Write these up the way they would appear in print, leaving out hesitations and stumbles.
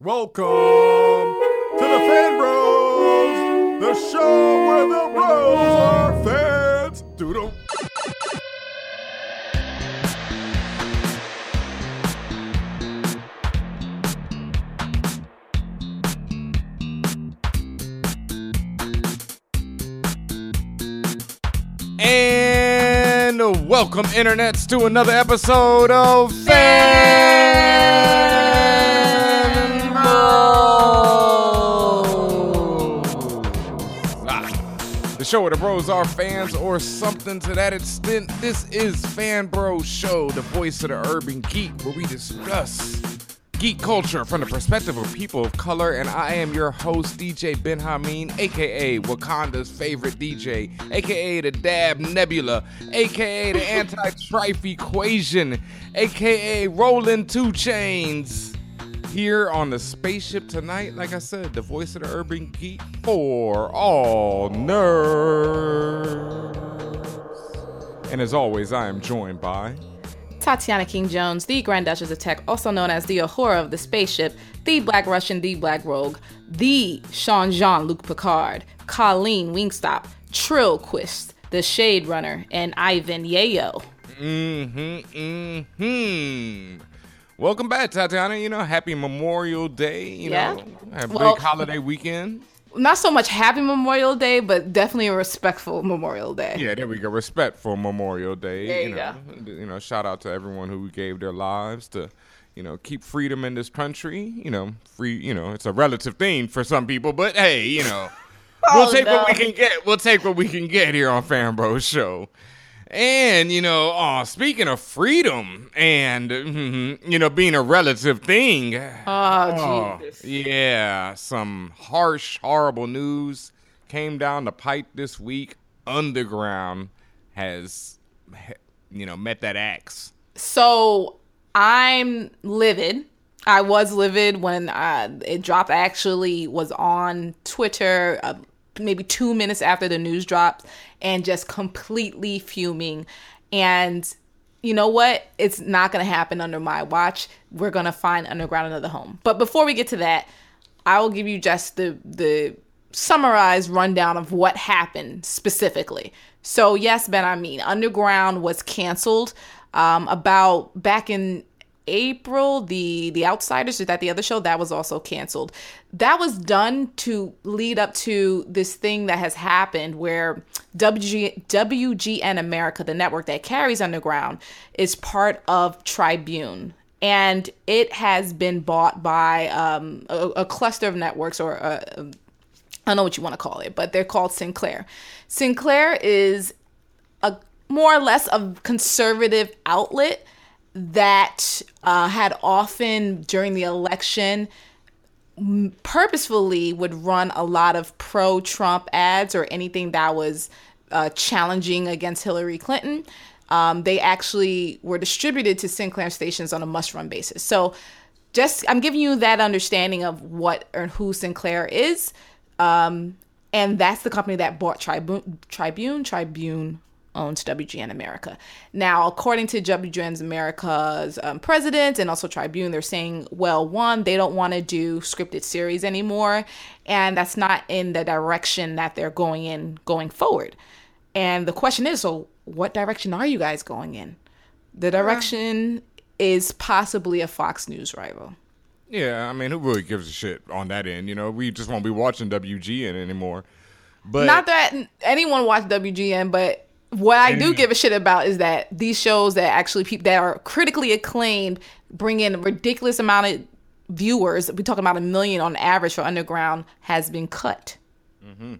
Welcome to the Fan Bros, the show where the bros are fans. Doodle. And welcome, internets, to another episode of Fan Bros, the show where the bros are fans or something to that extent. This is Fan Bros Show, the voice of the urban geek, where we discuss geek culture from the perspective of people of color. And I am your host, DJ Ben Hameen, a.k.a. Wakanda's favorite DJ, a.k.a. the Dab Nebula, a.k.a. the Anti-Trife Equation, a.k.a. Rolling Two Chains. Here on the spaceship tonight, like I said, the voice of the urban geek for all nerds. And as always, I am joined by Tatiana King-Jones, the Grand Duchess of Tech, also known as the Ahura of the Spaceship, the Black Russian, the Black Rogue, the Sean Jean-Luc Picard, Colleen Wingstop, Trillquist, the Shade Runner, and Ivan Yayo. Welcome back, Tatiana. You know, happy Memorial Day. You know, a big holiday weekend. Not so much happy Memorial Day, but definitely a respectful Memorial Day. Yeah, there we go. Respectful Memorial Day. There you go. You know, shout out to everyone who gave their lives to, you know, keep freedom in this country. You know, free. You know, it's a relative thing for some people, but hey, you know, we'll take what we can get. We'll take what we can get here on Fan Bros Show. And, you know, speaking of freedom and, you know, being a relative thing. Oh, Jesus. Yeah. Some harsh, horrible news came down the pipe this week. Underground has, you know, met that axe. So I'm livid. I was livid when it dropped. I actually was on Twitter maybe 2 minutes after the news dropped and just completely fuming. And you know what? It's not going to happen under my watch. We're going to find Underground another home. But before we get to that, I will give you just the summarized rundown of what happened specifically. So yes, Ben, I mean, Underground was canceled about back in April. The Outsiders, is that the other show that was also canceled? That was done to lead up to this thing that has happened where WGN America, the network that carries Underground, is part of Tribune, and it has been bought by a cluster of networks, or I don't know what you want to call it, but they're called Sinclair. Sinclair is a more or less a conservative outlet that had often during the election purposefully would run a lot of pro-Trump ads or anything that was challenging against Hillary Clinton. They actually were distributed to Sinclair stations on a must-run basis. So just I'm giving you that understanding of what or who Sinclair is. And that's the company that bought Tribune. Owns WGN America. Now, according to WGN America's president and also Tribune, they're saying, well, one, they don't want to do scripted series anymore, and that's not in the direction that they're going forward. And the question is, so what direction are you guys going in? The direction is possibly a Fox News rival. Yeah, I mean, who really gives a shit on that end? You know, we just won't be watching WGN anymore. But not that anyone watched WGN, but what I do give a shit about is that these shows that actually that are critically acclaimed bring in a ridiculous amount of viewers. We're talking about 1 million on average for Underground has been cut. Mm-hmm.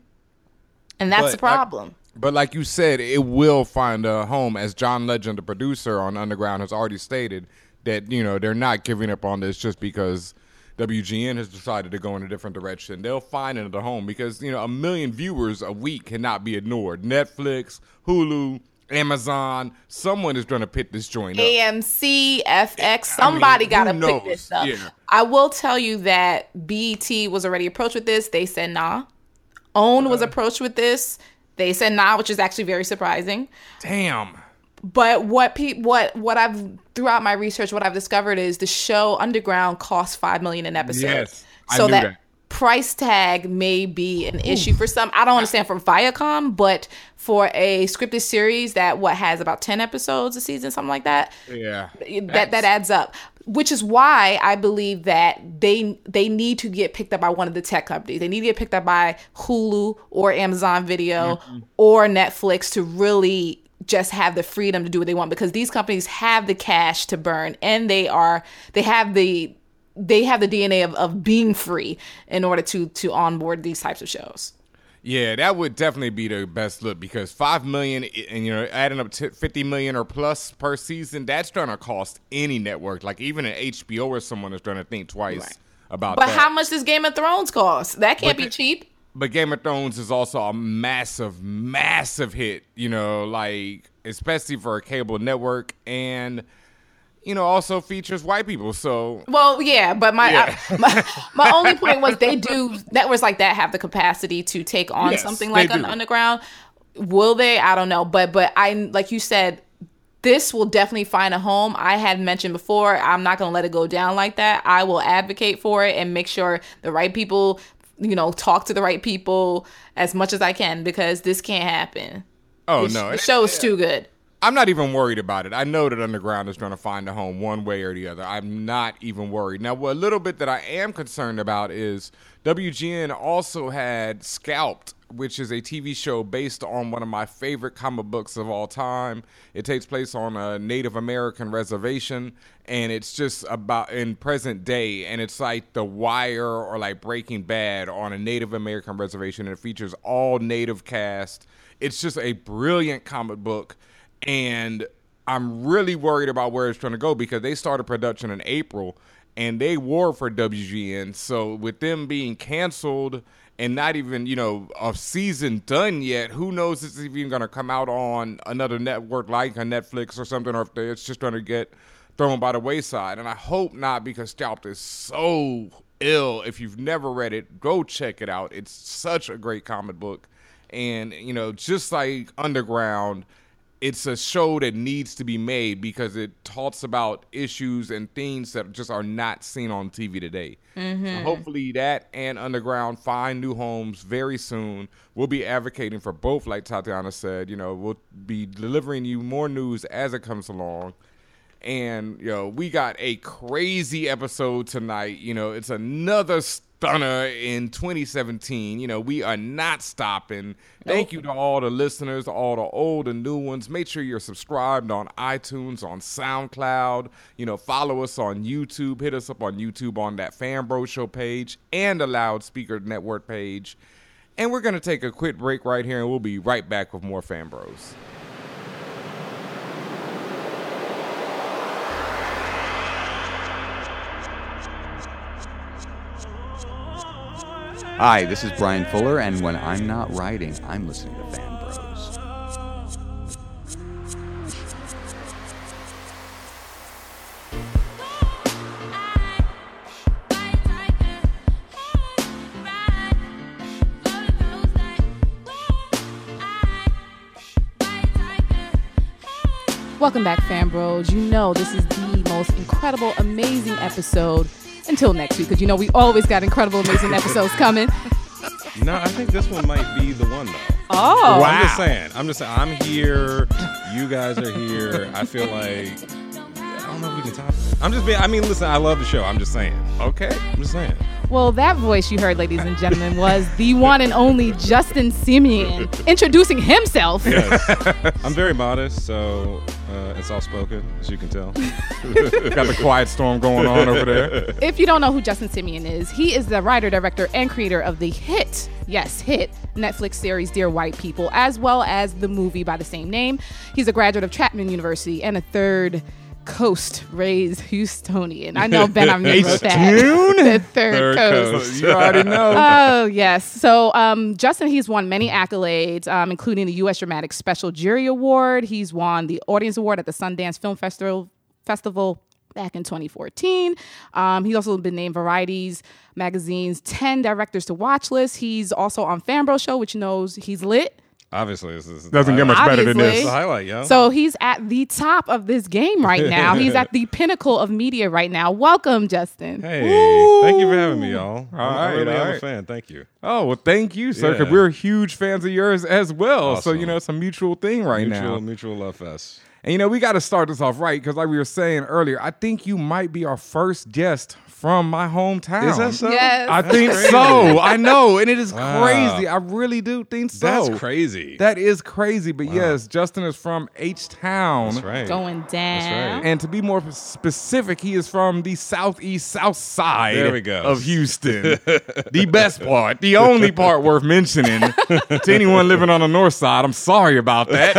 And that's the problem. But like you said, it will find a home, as John Legend, the producer on Underground, has already stated that, you know, they're not giving up on this just because WGN has decided to go in a different direction. They'll find another home because, you know, 1 million viewers a week cannot be ignored. Netflix, Hulu, Amazon, someone is going to pick this joint up. AMC, FX, somebody got to pick this up. Yeah. I will tell you that BET was already approached with this. They said nah. OWN was approached with this. They said nah, which is actually very surprising. Damn. But what I've throughout my research, what I've discovered is the show Underground costs $5 million an episode. Yes, so I knew that price tag may be an issue for some. I don't understand from Viacom, but for a scripted series that has about 10 episodes a season, something like that. Yeah, that adds up. Which is why I believe that they need to get picked up by one of the tech companies. They need to get picked up by Hulu or Amazon Video or Netflix to really just have the freedom to do what they want, because these companies have the cash to burn and they have the DNA of being free in order to onboard these types of shows. Yeah, that would definitely be the best look, because $5 million and adding up to $50 million or plus per season, that's going to cost any network. Like even an HBO or someone is going to think twice about that. But how much does Game of Thrones cost? That can't be cheap. But Game of Thrones is also a massive, massive hit, especially for a cable network, and also features white people. So my only point was they do networks like that have the capacity to take on something like an Underground. Will they? I don't know. But I, like you said, this will definitely find a home. I had mentioned before, I'm not going to let it go down like that. I will advocate for it and make sure the right people, talk to the right people as much as I can, because this can't happen. Oh, no. The show is too good. I'm not even worried about it. I know that Underground is going to find a home one way or the other. I'm not even worried. Now, a little bit that I am concerned about is WGN also had Scalped, which is a TV show based on one of my favorite comic books of all time. It takes place on a Native American reservation, and it's just about in present day, and it's like The Wire or like Breaking Bad on a Native American reservation, and it features all Native cast. It's just a brilliant comic book. And I'm really worried about where it's going to go, because they started production in April and they wore for WGN. So with them being canceled and not even, a season done yet, who knows if it's even going to come out on another network like a Netflix or something, or if it's just going to get thrown by the wayside. And I hope not, because Scalped is so ill. If you've never read it, go check it out. It's such a great comic book. And, just like Underground, it's a show that needs to be made, because it talks about issues and things that just are not seen on TV today. Mm-hmm. So hopefully that and Underground find new homes very soon. We'll be advocating for both, like Tatiana said. We'll be delivering you more news as it comes along. And, we got a crazy episode tonight. It's another stunner in 2017. We are not stopping. Thank you to all the listeners, all the old and new ones. Make sure you're subscribed on iTunes, on SoundCloud. Follow us on YouTube. Hit us up on YouTube on that Fanbro Show page and the Loudspeaker Network page. And we're going to take a quick break right here, and we'll be right back with more Fanbros. Hi, this is Brian Fuller, and when I'm not writing, I'm listening to Fan Bros. Welcome back, Fan Bros. This is the most incredible, amazing episode. Until next week, because we always got incredible, amazing episodes coming. No, I think this one might be the one, though. Oh, wow. I'm just saying. I'm here. You guys are here. I feel like I don't know if we can top it. Listen, I love the show. I'm just saying. Okay. I'm just saying. Well, that voice you heard, ladies and gentlemen, was the one and only Justin Simien introducing himself. Yes. I'm very modest, so it's outspoken, as you can tell. Got the quiet storm going on over there. If you don't know who Justin Simien is, he is the writer, director, and creator of the hit Netflix series Dear White People, as well as the movie by the same name. He's a graduate of Chapman University and a Third Coast raised Houstonian. I know, Ben, I've never wrote that. The Third Coast. You already know. Oh, yes. So, Justin, he's won many accolades, including the U.S. Dramatic Special Jury Award. He's won the Audience Award at the Sundance Film Festival back in 2014. He's also been named Variety's magazine's 10 Directors to Watch list. He's also on Fanbro Show, which knows he's lit. Obviously, this is doesn't get much better than this. The highlight, yo. So he's at the top of this game right now. He's at the pinnacle of media right now. Welcome, Justin. Hey, thank you for having me, y'all. I really am a fan. Thank you. Oh, well, thank you, sir. Because we're huge fans of yours as well. Awesome. So, you know, it's a mutual thing right now. Mutual love fest. And, you know, we got to start this off right because like we were saying earlier, I think you might be our first guest from my hometown. Is that so? Yes. I think so. I know. And it is crazy. I really do think so. That's crazy. That is crazy. But yes, Justin is from H-Town. That's right. Going down. That's right. And to be more specific, he is from the south side of Houston. The best part. The only part worth mentioning to anyone living on the north side. I'm sorry about that.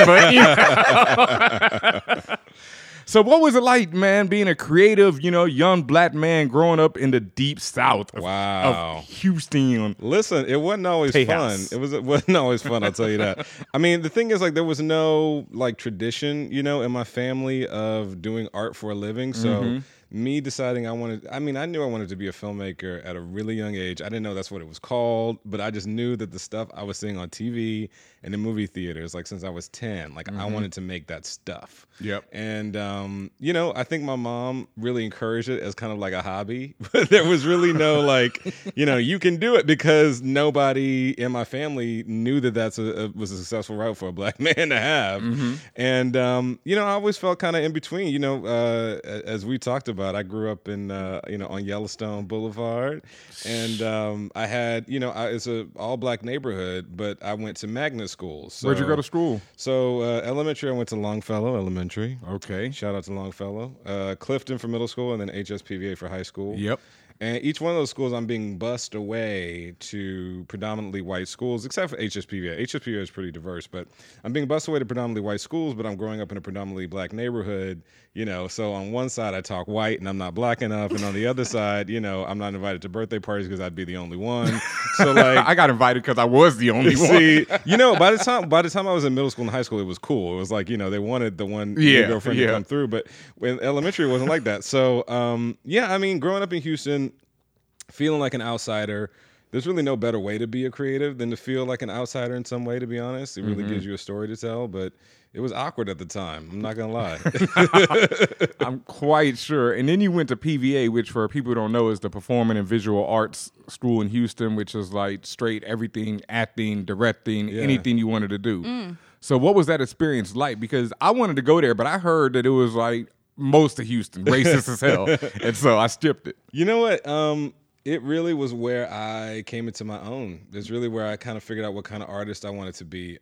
But, you know. So what was it like, man, being a creative, you know, young black man growing up in the deep south of Houston? Listen, it wasn't always fun. It wasn't always fun, I'll tell you that. I mean, the thing is, like, there was no, like, tradition, you know, in my family of doing art for a living. So me deciding I knew I wanted to be a filmmaker at a really young age. I didn't know that's what it was called, but I just knew that the stuff I was seeing on TV and in movie theaters, like, since I was 10, like, I wanted to make that stuff. Yep. And, you know, I think my mom really encouraged it as kind of like a hobby, but there was really no, like, you know, you can do it, because nobody in my family knew that was a successful route for a black man to have. And, you know, I always felt kind of in between, you know, as we talked about, I grew up in, you know, on Yellowstone Boulevard, and I had, you know, it's a all black neighborhood, but I went to Magnet School. So, where'd you go to school? So elementary, I went to Longfellow Elementary. Okay. Shout out to Longfellow. Clifton for middle school, and then HSPVA for high school. Yep. And each one of those schools, I'm being bussed away to predominantly white schools, except for HSPVA. HSPVA is pretty diverse, but I'm being bussed away to predominantly white schools, but I'm growing up in a predominantly black neighborhood, you know. So on one side, I talk white, and I'm not black enough. And on the other side, you know, I'm not invited to birthday parties because I'd be the only one. So, like, I got invited because I was the only one. You know, by the time I was in middle school and high school, it was cool. It was like, you know, they wanted the one girlfriend to come through. But in elementary, it wasn't like that. So, yeah, I mean, growing up in Houston, feeling like an outsider, there's really no better way to be a creative than to feel like an outsider in some way, to be honest. It really gives you a story to tell, but it was awkward at the time. I'm not going to lie. I'm quite sure. And then you went to PVA, which for people who don't know is the Performing and Visual Arts School in Houston, which is like straight everything, acting, directing, anything you wanted to do. So what was that experience like? Because I wanted to go there, but I heard that it was like most of Houston, racist as hell. And so I skipped it. You know what? It really was where I came into my own. It's really where I kind of figured out what kind of artist I wanted to be.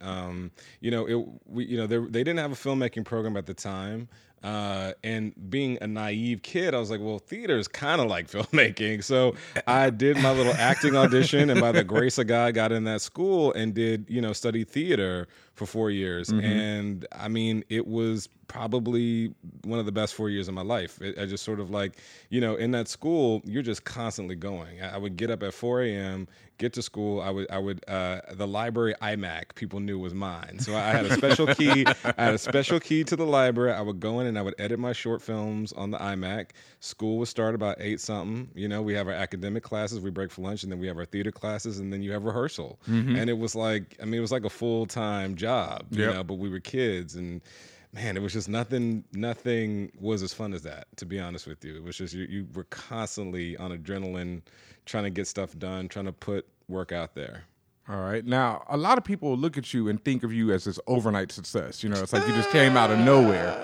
You know, they didn't have a filmmaking program at the time. And being a naive kid, I was like, well, theater is kind of like filmmaking. So I did my little acting audition, and by the grace of God, got in that school and did, you know, study theater for 4 years. And I mean, it was probably one of the best 4 years of my life. I just sort of like, you know, in that school, you're just constantly going. I would get up at 4 a.m., get to school. I would the library iMac people knew was mine. So I had a special key. I had a special key to the library. I would go in and I would edit my short films on the iMac. School would start about 8-something. You know, we have our academic classes. We break for lunch, and then we have our theater classes, and then you have rehearsal. And it was like, I mean, it was like a full-time job, you know, but we were kids, and man, it was just nothing was as fun as that, to be honest with you. It was just you were constantly on adrenaline, trying to get stuff done, trying to put work out there. All right. Now, a lot of people look at you and think of you as this overnight success. You know, it's like you just came out of nowhere.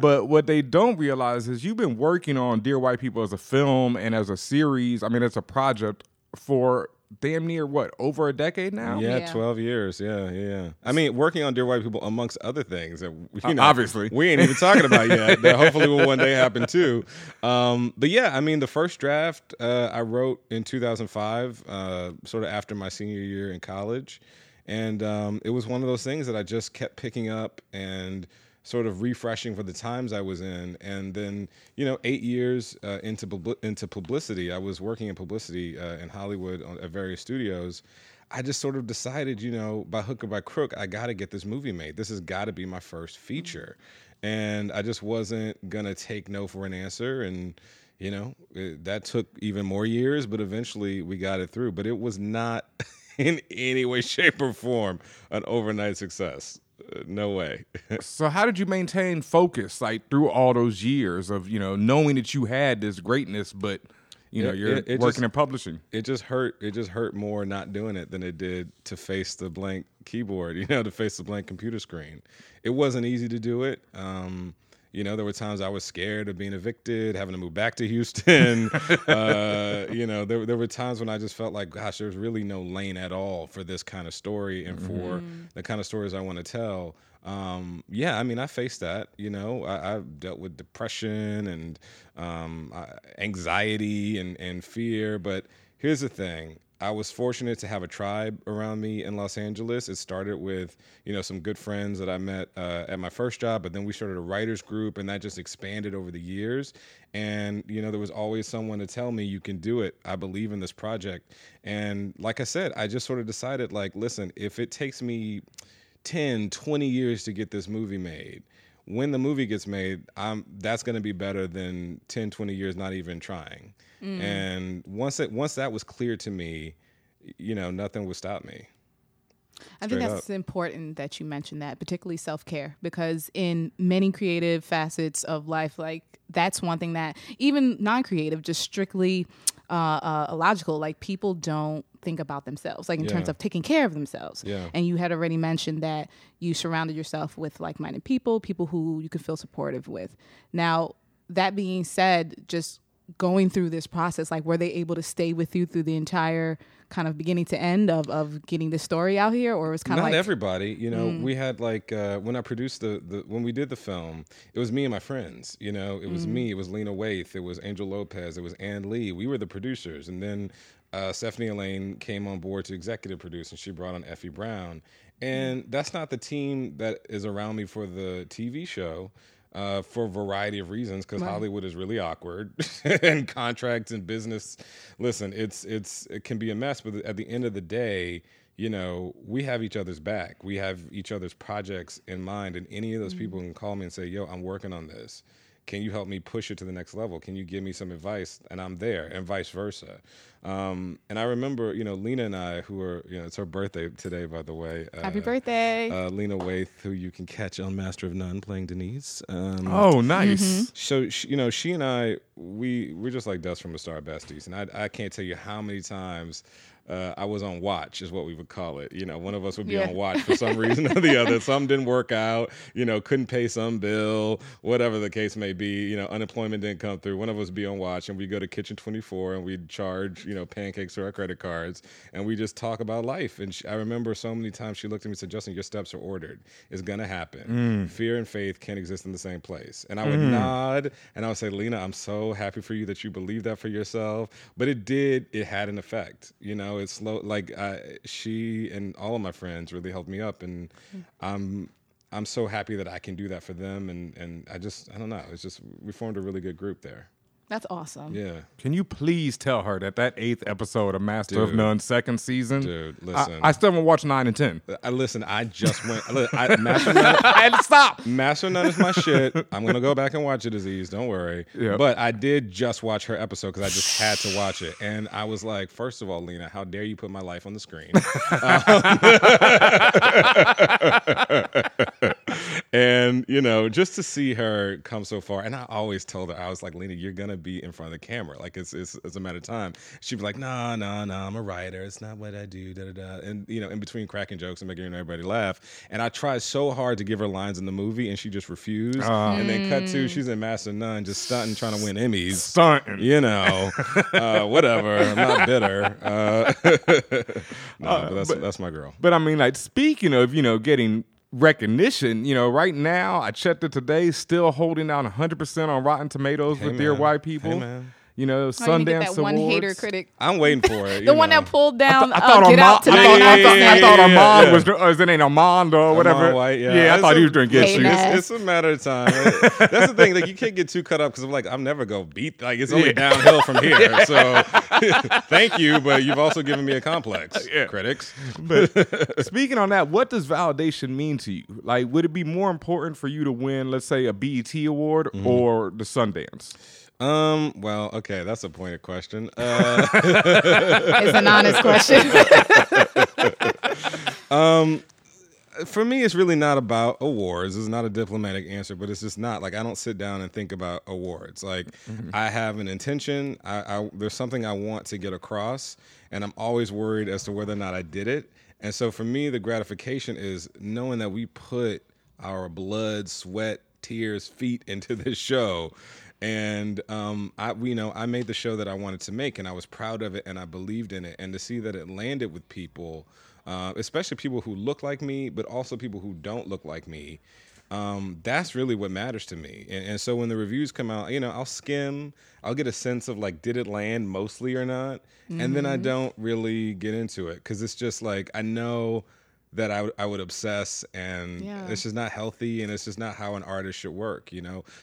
But what they don't realize is you've been working on Dear White People as a film and as a series. I mean, it's a project for damn near what, over a decade now? Yeah, 12 years. Yeah. I mean, working on Dear White People, amongst other things that, you know, obviously we ain't even talking about yet, that hopefully will one day happen too. But yeah, I mean, the first draft I wrote in 2005, sort of after my senior year in college. And it was one of those things that I just kept picking up and sort of refreshing for the times I was in. And then, you know, 8 years into publicity, I was working in publicity in Hollywood at various studios. I just sort of decided, you know, by hook or by crook, I got to get this movie made. This has got to be my first feature. And I just wasn't going to take no for an answer. And, you know, that took even more years, but eventually we got it through. But it was not... in any way, shape, or form an overnight success. No way. So how did you maintain focus like through all those years of, you know, knowing that you had this greatness, but you know, you're working in publishing? It just hurt. It just hurt more not doing it than it did to face the blank keyboard, you know, to face the blank computer screen. It wasn't easy to do it. You know, there were times I was scared of being evicted, having to move back to Houston. You know, there were times when I just felt like, gosh, there's really no lane at all for this kind of story and for the kind of stories I want to tell. Yeah, I mean, I faced that. You know, I've dealt with depression and anxiety and fear. But here's the thing. I was fortunate to have a tribe around me in Los Angeles. It started with, you know, some good friends that I met at my first job, but then we started a writer's group, and that just expanded over the years. And, you know, there was always someone to tell me, you can do it. I believe in this project. And like I said, I just sort of decided, like, listen, if it takes me 10, 20 years to get this movie made, when the movie gets made, that's going to be better than 10, 20 years not even trying. And once that was clear to me, you know, nothing would stop me. I think that's important that you mentioned that, particularly self-care, because in many creative facets of life, like that's one thing that even non-creative, just strictly illogical, like people don't think about themselves, like in terms of taking care of themselves. And you had already mentioned that you surrounded yourself with like-minded people who you can feel supportive with. Now, that being said, just going through this process, like were they able to stay with you through the entire kind of beginning to end of getting this story out here, or it was kind of like... Not everybody, you know, we had like, when I produced when we did the film, it was me and my friends, you know, it was me, it was Lena Waithe, it was Angel Lopez, it was Ann Lee, we were the producers. And then Stephanie Elaine came on board to executive produce, and she brought on Effie Brown. And that's not the team that is around me for the TV show. For a variety of reasons, because Hollywood is really awkward and contracts and business. Listen, it can be a mess, but at the end of the day, you know, we have each other's back. We have each other's projects in mind, and any of those people can call me and say, yo, I'm working on this. Can you help me push it to the next level? Can you give me some advice? And I'm there, and vice versa. And I remember, you know, Lena and I, who are, you know, it's her birthday today, by the way. Happy birthday. Lena Waithe, who you can catch on Master of None playing Denise. Oh, nice. So, you know, she and I, we're just like dust from a star besties. And I can't tell you how many times I was on watch is what we would call it. You know, one of us would be on watch for some reason or the other. Some didn't work out, you know, couldn't pay some bill, whatever the case may be. You know, unemployment didn't come through. One of us would be on watch, and we'd go to Kitchen 24 and we'd charge, you know, pancakes to our credit cards, and we just talk about life. And I remember so many times she looked at me and said, Justin, your steps are ordered. It's going to happen. Fear and faith can't exist in the same place. And I would nod and I would say, Lena, I'm so happy for you that you believe that for yourself. But it had an effect, you know. It's slow. Like she and all of my friends really helped me up, and I'm so happy that I can do that for them. And I don't know. It's just we formed a really good group there. That's awesome. Yeah. Can you please tell her that 8th episode of Master of None, 2nd season? Dude, listen. I still haven't watched 9 and 10. I just went. Master of None, I had to stop. Master of None is my shit. I'm going to go back and watch it, Aziz. Don't worry. Yep. But I did just watch her episode because I just had to watch it. And I was like, first of all, Lena, how dare you put my life on the screen? And, you know, just to see her come so far. And I always told her, I was like, Lena, you're going to be in front of the camera. Like, it's a matter of time. She'd be like, nah, I'm a writer. It's not what I do, da-da-da. And, you know, in between cracking jokes and making everybody laugh. And I tried so hard to give her lines in the movie, and she just refused. And then cut to, she's in Master of None, just stunting, trying to win Emmys. You know, whatever. I'm not bitter. That's my girl. But, I mean, like, speaking of, you know, getting recognition, you know, right now I checked it today, still holding out 100% on Rotten Tomatoes with Dear White People. You know, Sundance Awards. One hater critic. I'm waiting for it. The one that pulled down. I thought Armand was. It ain't Armand or whatever. Armand White, I thought he was drinking issues. It's a matter of time. That's the thing. Like, you can't get too cut up because I'm like, I'm never gonna beat. Like, it's only downhill from here. So, thank you, but you've also given me a complex, critics. But speaking on that, what does validation mean to you? Like, would it be more important for you to win, let's say, a BET award or the Sundance? Well, okay, that's a pointed question. It's an honest question. For me, it's really not about awards. It's not a diplomatic answer, but it's just not. Like, I don't sit down and think about awards. Like, mm-hmm. I have an intention. There's something I want to get across, and I'm always worried as to whether or not I did it. And so for me, the gratification is knowing that we put our blood, sweat, tears, feet into this show. And I made the show that I wanted to make, and I was proud of it, and I believed in it. And to see that it landed with people, especially people who look like me, but also people who don't look like me, that's really what matters to me. And so when the reviews come out, I'll skim, I'll get a sense of like, did it land mostly or not? Mm-hmm. And then I don't really get into it, because it's just like, I know that I would obsess, and it's just not healthy, and it's just not how an artist should work,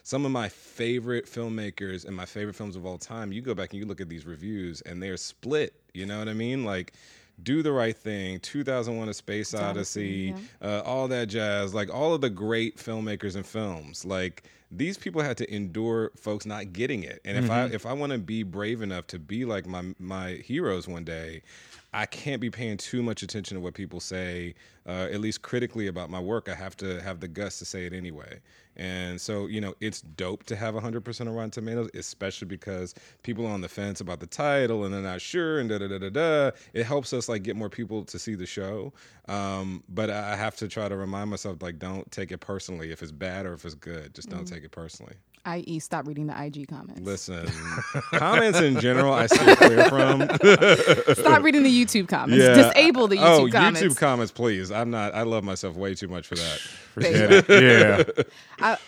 Some of my favorite filmmakers and my favorite films of all time, you go back and you look at these reviews, and they're split, you know what I mean? Like, Do the Right Thing, 2001: A Space Odyssey, all that jazz, like all of the great filmmakers and films, like these people had to endure folks not getting it. And if I want to be brave enough to be like my heroes one day, I can't be paying too much attention to what people say, at least critically about my work. I have to have the guts to say it anyway. And so, it's dope to have 100% of Rotten Tomatoes, especially because people are on the fence about the title and they're not sure and da-da-da-da-da. It helps us, like, get more people to see the show. But I have to try to remind myself, like, don't take it personally if it's bad or if it's good. Just don't take it personally. I.e., stop reading the IG comments. Listen, comments in general, I steer clear from. Stop reading the YouTube comments. Yeah. Disable the YouTube comments. Oh, YouTube comments, please. I'm not. I love myself way too much for that. Yeah.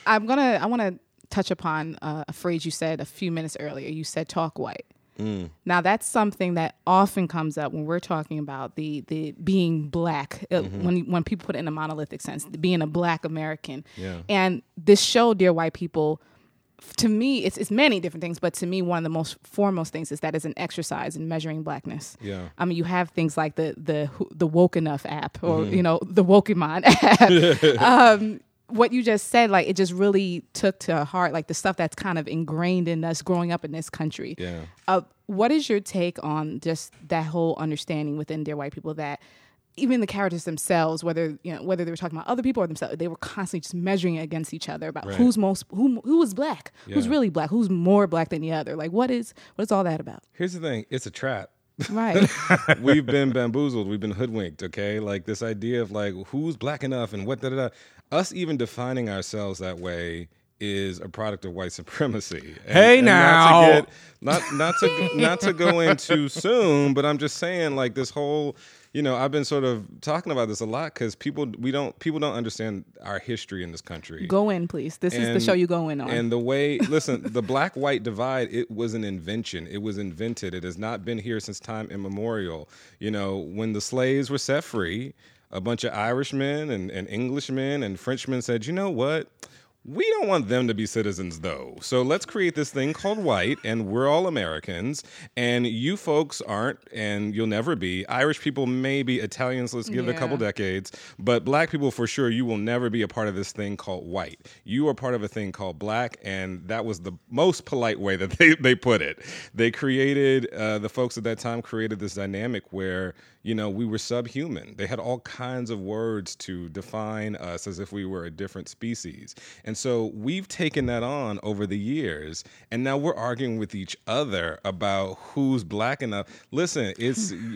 I want to touch upon a phrase you said a few minutes earlier. You said talk white. Now, that's something that often comes up when we're talking about the being black, when people put it in a monolithic sense, being a black American. Yeah. And this show, Dear White People, to me, it's many different things, but to me, one of the most foremost things is that it's an exercise in measuring blackness. Yeah. I mean, you have things like the Woke Enough app or, the Wokemon app. What you just said, like, it just really took to heart, like, the stuff that's kind of ingrained in us growing up in this country. Yeah. What is your take on just that whole understanding within Dear White People that even the characters themselves, whether they were talking about other people or themselves, they were constantly just measuring it against each other about who is black, who's really black, who's more black than the other. Like, what is all that about? Here's the thing. It's a trap. Right. We've been bamboozled. We've been hoodwinked. Okay. Like, this idea of like, who's black enough and what, us even defining ourselves that way is a product of white supremacy. And, now, not to go in too soon, but I'm just saying, like, this whole, I've been sort of talking about this a lot because people don't understand our history in this country. Go in, please. This is the show you go in on. And the way, listen, the black-white divide, it was an invention. It was invented. It has not been here since time immemorial. When the slaves were set free, a bunch of Irishmen and Englishmen and Frenchmen said, you know what? We don't want them to be citizens, though. So let's create this thing called white, and we're all Americans, and you folks aren't, and you'll never be. Irish people, maybe. Italians, let's give it a couple decades. But black people, for sure, you will never be a part of this thing called white. You are part of a thing called black, and that was the most polite way that they put it. They created, the folks at that time created this dynamic where, we were subhuman. They had all kinds of words to define us as if we were a different species. And so we've taken that on over the years, and now we're arguing with each other about who's black enough. Listen,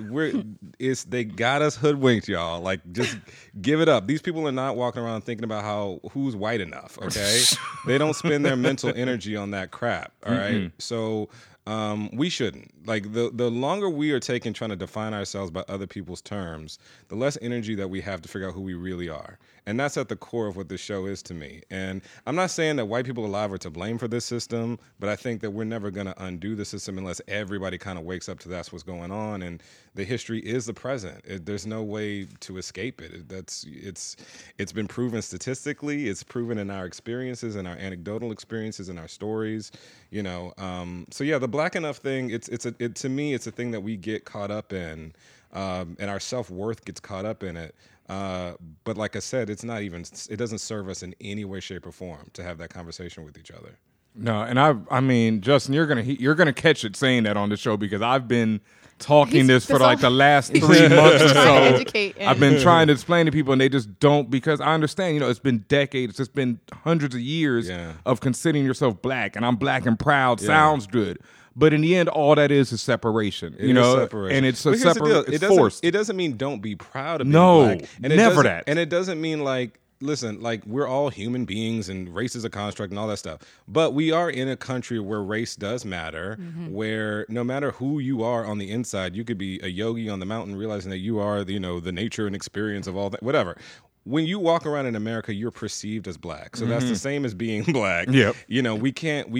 they got us hoodwinked, y'all. Like, just give it up. These people are not walking around thinking about who's white enough, okay? They don't spend their mental energy on that crap, all right? Mm-hmm. So... we shouldn't. Like, the longer we are taking trying to define ourselves by other people's terms, the less energy that we have to figure out who we really are. And that's at the core of what this show is to me. And I'm not saying that white people alive are to blame for this system, but I think that we're never going to undo the system unless everybody kind of wakes up to that's what's going on. And the history is the present. There's no way to escape it. It's been proven statistically. It's proven in our experiences and our anecdotal experiences and our stories. The black enough thing, to me, it's a thing that we get caught up in, and our self-worth gets caught up in it. But like I said, it doesn't serve us in any way, shape, or form to have that conversation with each other. No, and I mean, Justin, you're gonna catch it saying that on the show because I've been talking for like the last 3 months or so. I've been trying to explain to people, and they just don't, because I understand. You know, it's been decades, it's been hundreds of years of considering yourself black, and I'm black and proud. Yeah. Sounds good. But in the end, all that is separation, separation. And it's a separate. It's forced. It doesn't mean don't be proud of being black. And never that. And it doesn't mean like, listen, like we're all human beings and race is a construct and all that stuff. But we are in a country where race does matter, where no matter who you are on the inside, you could be a yogi on the mountain realizing that you are, the nature and experience of all that, whatever. When you walk around in America, you're perceived as black. So that's the same as being black. Yep. You know, we can't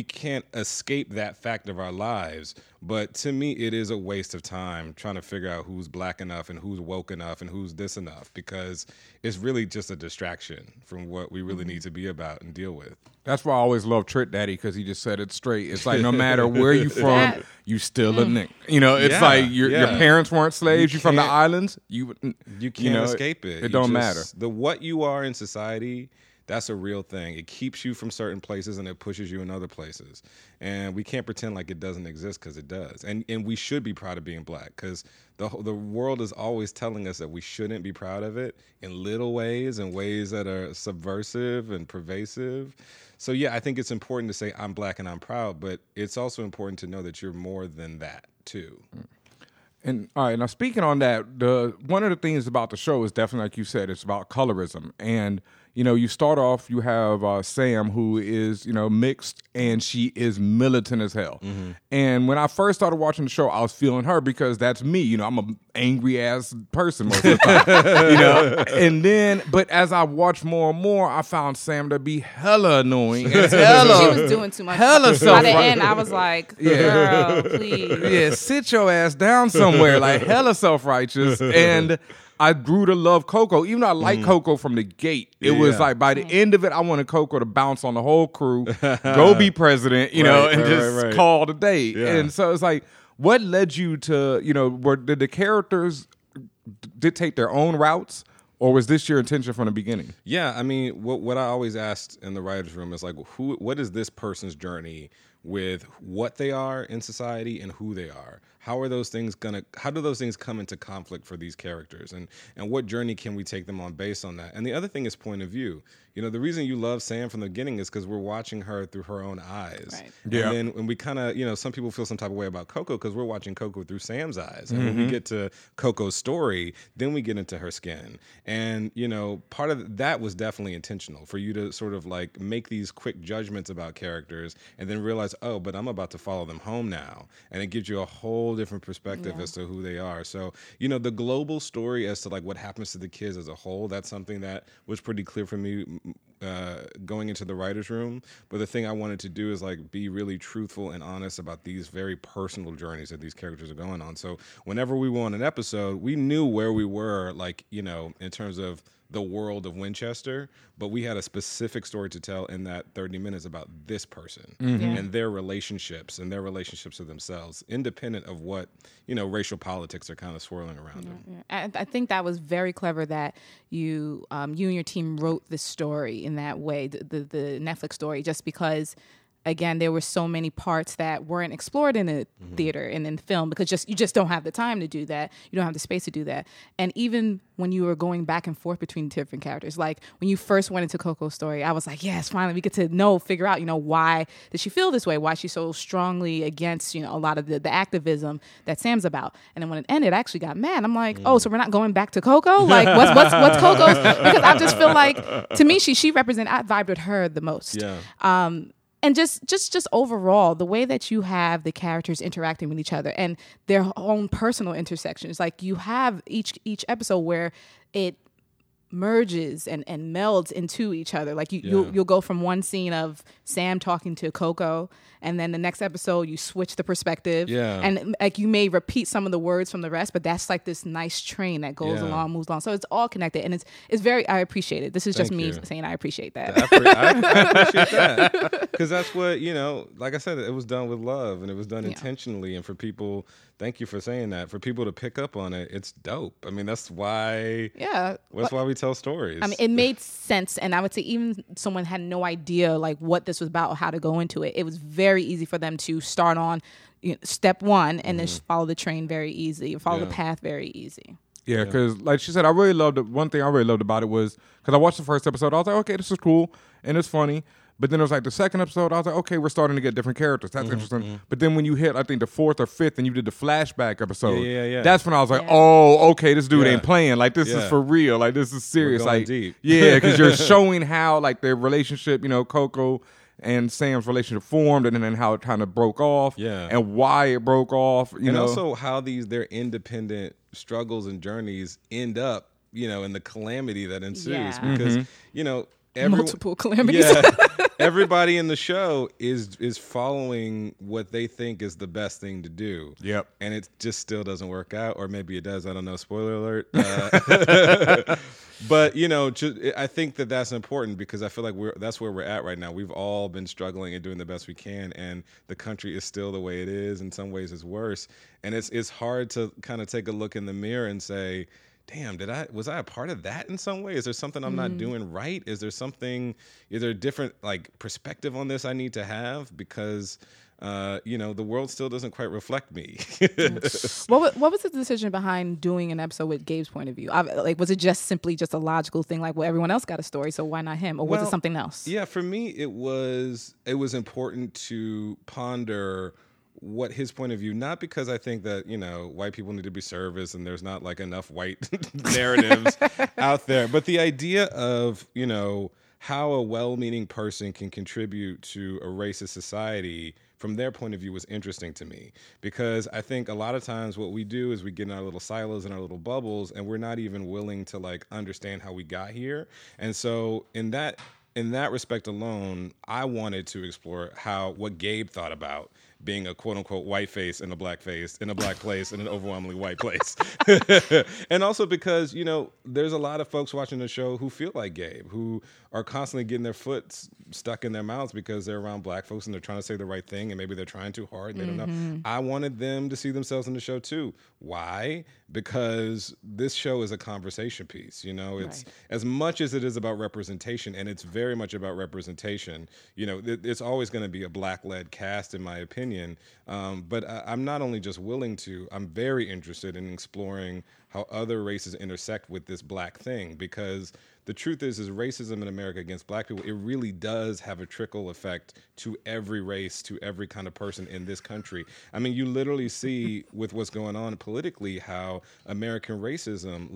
escape that fact of our lives. But to me, it is a waste of time trying to figure out who's black enough and who's woke enough and who's this enough, because it's really just a distraction from what we really need to be about and deal with. That's why I always love Trick Daddy, because he just said it straight. It's like, no matter where you from, you still a nigga. You know, it's like your parents weren't slaves. You're from the islands. You can't escape it. It don't matter. What you are in society, that's a real thing. It keeps you from certain places and it pushes you in other places. And we can't pretend like it doesn't exist, because it does. And we should be proud of being black, because the world is always telling us that we shouldn't be proud of it in little ways and ways that are subversive and pervasive. So yeah, I think it's important to say I'm black and I'm proud, but it's also important to know that you're more than that too. Mm. And all right, now speaking on that, one of the things about the show is definitely, like you said, it's about colorism. And, you know, you start off, you have Sam, who is, mixed, and she is militant as hell. Mm-hmm. And when I first started watching the show, I was feeling her, because that's me. You know, I'm an angry-ass person most of the time, And then, but as I watched more and more, I found Sam to be hella annoying. She was doing too much. Hella self-righteous. By the end, I was like, girl, please. Yeah, sit your ass down somewhere. Like hella self-righteous, and I grew to love Coco, even though I liked Coco from the gate. It was like by the end of it, I wanted Coco to bounce on the whole crew, go be president, and call the day. Yeah. And so it's like, what led you to, did the characters dictate their own routes, or was this your intention from the beginning? Yeah, I mean, what I always asked in the writers' room is like, what is this person's journey with what they are in society and who they are? How do those things come into conflict for these characters? And what journey can we take them on based on that? And the other thing is point of view. The reason you love Sam from the beginning is because we're watching her through her own eyes. Right. Yeah. And then when we kind of, some people feel some type of way about Coco because we're watching Coco through Sam's eyes. And when we get to Coco's story, then we get into her skin. And, part of that was definitely intentional for you to sort of like make these quick judgments about characters and then realize, oh, but I'm about to follow them home now. And it gives you a whole different perspective as to who they are. So, the global story as to like what happens to the kids as a whole, that's something that was pretty clear for me going into the writer's room. But the thing I wanted to do is like be really truthful and honest about these very personal journeys that these characters are going on. So whenever we were on an episode, we knew where we were, like, in terms of the world of Winchester, but we had a specific story to tell in that 30 minutes about this person and their relationships to themselves, independent of what, racial politics are kind of swirling around them. Yeah. I think that was very clever that you, you and your team wrote the story in that way, the Netflix story, just because, again, there were so many parts that weren't explored in the theater and in film, because you just don't have the time to do that. You don't have the space to do that. And even when you were going back and forth between different characters, like when you first went into Coco's story, I was like, yes, finally we get to figure out, why did she feel this way? Why she's so strongly against, a lot of the activism that Sam's about. And then when it ended, I actually got mad. I'm like, oh, so we're not going back to Coco? Like, what's Coco's? Because I just feel like, to me, she represented, I vibed with her the most. Yeah. And just overall, the way that you have the characters interacting with each other and their own personal intersections, like you have each episode where it merges and melds into each other. Like you'll go from one scene of Sam talking to Coco, and then the next episode you switch the perspective. Yeah. And like you may repeat some of the words from the rest, but that's like this nice train that goes along, moves along. So it's all connected, and it's very. I appreciate it. This is Thank just me you. Saying I appreciate that. I appreciate that, because that's what like I said, it was done with love and it was done intentionally, and for people Thank you for saying that. For people to pick up on it, it's dope. I mean, that's why. Yeah, that's why we tell stories. I mean, it made sense, and I would say even someone had no idea like what this was about, how to go into it. It was very easy for them to start on step one and then follow the train very easy, follow the path very easy. Yeah, because like she said, I really loved it. One thing I really loved about it was because I watched the first episode, I was like, okay, this is cool and it's funny. But then it was like the second episode, I was like, okay, we're starting to get different characters. That's interesting. Mm-hmm. But then when you hit, I think, the fourth or fifth and you did the flashback episode, that's when I was like, oh, okay, this dude ain't playing. Like, this is for real. Like, this is serious. We're going deep. Yeah, because you're showing how, like, their relationship, you know, Coco and Sam's relationship formed, and then how it kind of broke off, and why it broke off, you know. And also how their independent struggles and journeys end up, you know, in the calamity that ensues. Yeah. Because, you know, multiple calamities. Yeah, everybody in the show is following what they think is the best thing to do. Yep. And it just still doesn't work out, or maybe it does. I don't know. Spoiler alert. But, you know, I think that that's important because I feel like that's where we're at right now. We've all been struggling and doing the best we can, and the country is still the way it is. In some ways, it's worse. And it's hard to kind of take a look in the mirror and say, damn, was I a part of that in some way? Is there something I'm not doing right? Is there a different like perspective on this I need to have? Because, you know, the world still doesn't quite reflect me. What was the decision behind doing an episode with Gabe's point of view? Was it just simply a logical thing? Like, well, everyone else got a story, so why not him? Or was it something else? Yeah, for me, it was important to ponder what his point of view, not because I think that, you know, white people need to be serviced and there's not like enough white narratives out there, but the idea of, you know, how a well-meaning person can contribute to a racist society from their point of view was interesting to me, because I think a lot of times what we do is we get in our little silos and our little bubbles, and we're not even willing to like understand how we got here. And so in that respect alone, I wanted to explore what Gabe thought about being a quote-unquote white face in a black face, in a black place, in an overwhelmingly white place. And also because, you know, there's a lot of folks watching the show who feel like Gabe, who are constantly getting their foot stuck in their mouths because they're around black folks and they're trying to say the right thing, and maybe they're trying too hard and they don't know. I wanted them to see themselves in the show too. Why? Because this show is a conversation piece, you know? It's right. As much as it is about representation, and it's very much about representation, you know, it's always going to be a black-led cast, in my opinion. But I'm not only just willing to, I'm very interested in exploring how other races intersect with this black thing, because the truth is racism in America against black people, it really does have a trickle effect to every race, to every kind of person in this country. I mean, you literally see with what's going on politically how American racism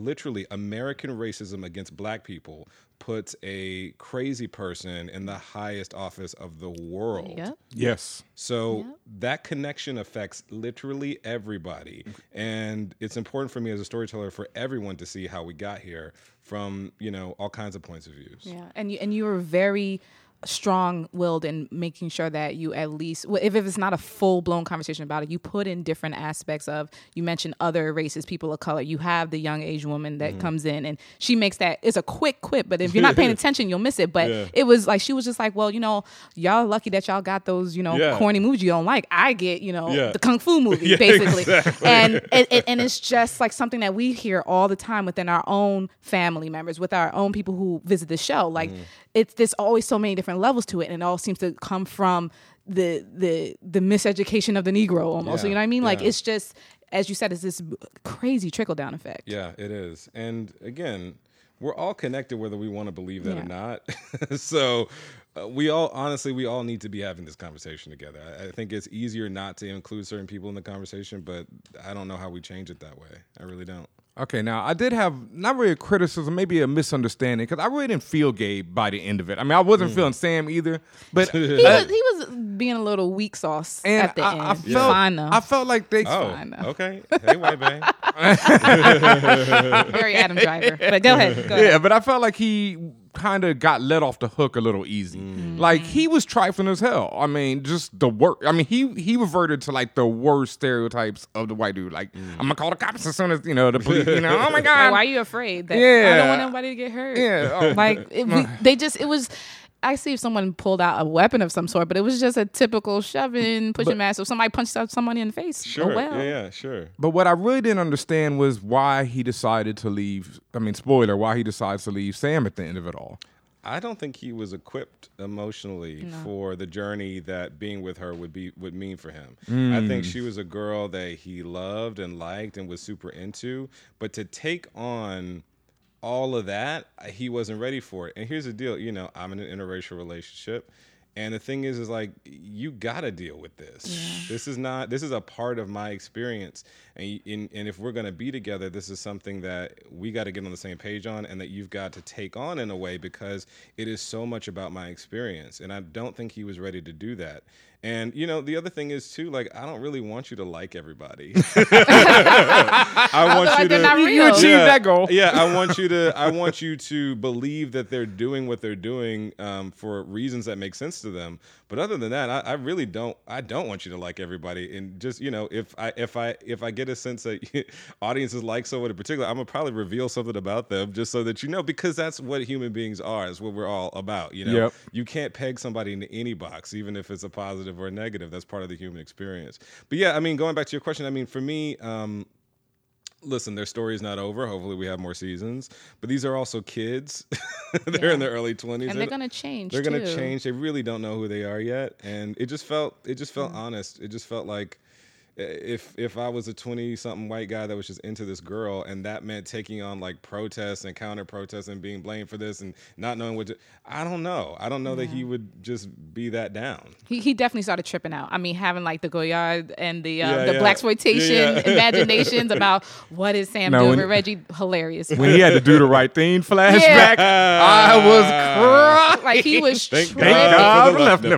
against black people puts a crazy person in the highest office of the world. Yep. Yes. So that connection affects literally everybody. And it's important for me as a storyteller for everyone to see how we got here from, you know, all kinds of points of views. Yeah. And you were very strong-willed in making sure that you at least, if it's not a full-blown conversation about it, you put in different aspects of, you mentioned other races, people of color. You have the young Asian woman that comes in, and she makes that, it's a quick quip, but if you're not paying attention, you'll miss it. But it was like, she was just like, well, you know, y'all lucky that y'all got those, you know, corny movies you don't like. I get, you know, the Kung Fu movie, basically. Exactly. And it's just like something that we hear all the time within our own family members, with our own people who visit the show. Like, there's always so many different levels to it, and it all seems to come from the miseducation of the Negro almost. You know what I mean? Like, it's just, as you said, it's this crazy trickle-down effect. Yeah, it is. And again, we're all connected whether we want to believe that or not. So we all need to be having this conversation together. I think it's easier not to include certain people in the conversation, but I don't know how we change it that way. I really don't. Okay, now, I did have not really a criticism, maybe a misunderstanding, because I really didn't feel Gabe by the end of it. I mean, I wasn't feeling Sam either, but he was being a little weak sauce at the end. I felt like they... Oh, okay. Hey, white bang. Very Adam Driver, but go ahead. Yeah, but I felt like he kind of got let off the hook a little easy. Like, he was trifling as hell. I mean, just the worst. I mean, he reverted to like the worst stereotypes of the white dude. Like, I'm gonna call the cops as soon as, you know, the police, you know. Oh my God, why are you afraid? I don't want anybody to get hurt. Like, it was I see if someone pulled out a weapon of some sort, but it was just a typical shoving, pushing match. So somebody punched out somebody in the face. Sure, oh, well. Yeah, sure. But what I really didn't understand was why he decided to leave. I mean, spoiler, why he decides to leave Sam at the end of it all. I don't think he was equipped emotionally for the journey that being with her would mean for him. I think she was a girl that he loved and liked and was super into, but to take on all of that, he wasn't ready for it. And here's the deal, you know, I'm in an interracial relationship. And the thing is like, you gotta deal with this. Yeah. This is a part of my experience. And if we're gonna be together, this is something that we gotta get on the same page on and that you've got to take on in a way because it is so much about my experience. And I don't think he was ready to do that. And, you know, the other thing is, too, like, I don't really want you to like everybody. I want you to achieve that goal. Yeah, I want you to believe that they're doing what they're doing for reasons that make sense to them. But other than that, I really don't want you to like everybody. And just, you know, if I get a sense that audiences like someone in particular, I'm going to probably reveal something about them just so that you know, because that's what human beings are. It's what we're all about, you know. Yep. You can't peg somebody into any box, even if it's a positive or negative. That's part of the human experience. But yeah, I mean, going back to your question, I mean, for me, listen, their story is not over. Hopefully we have more seasons. But these are also kids. They're in their early 20s. And they're going to change. They're going to change. They really don't know who they are yet. And it just felt honest. It just felt like if I was a 20-something white guy that was just into this girl and that meant taking on like protests and counter protests and being blamed for this and not knowing what to, I don't know that he would just be that down. He definitely started tripping out. I mean, having like the Goyard and the blaxploitation imaginations about what is Sam doing with Reggie, hilarious. When he had to do the right thing flashback, I was crying. Like he was tripping. Thank God for the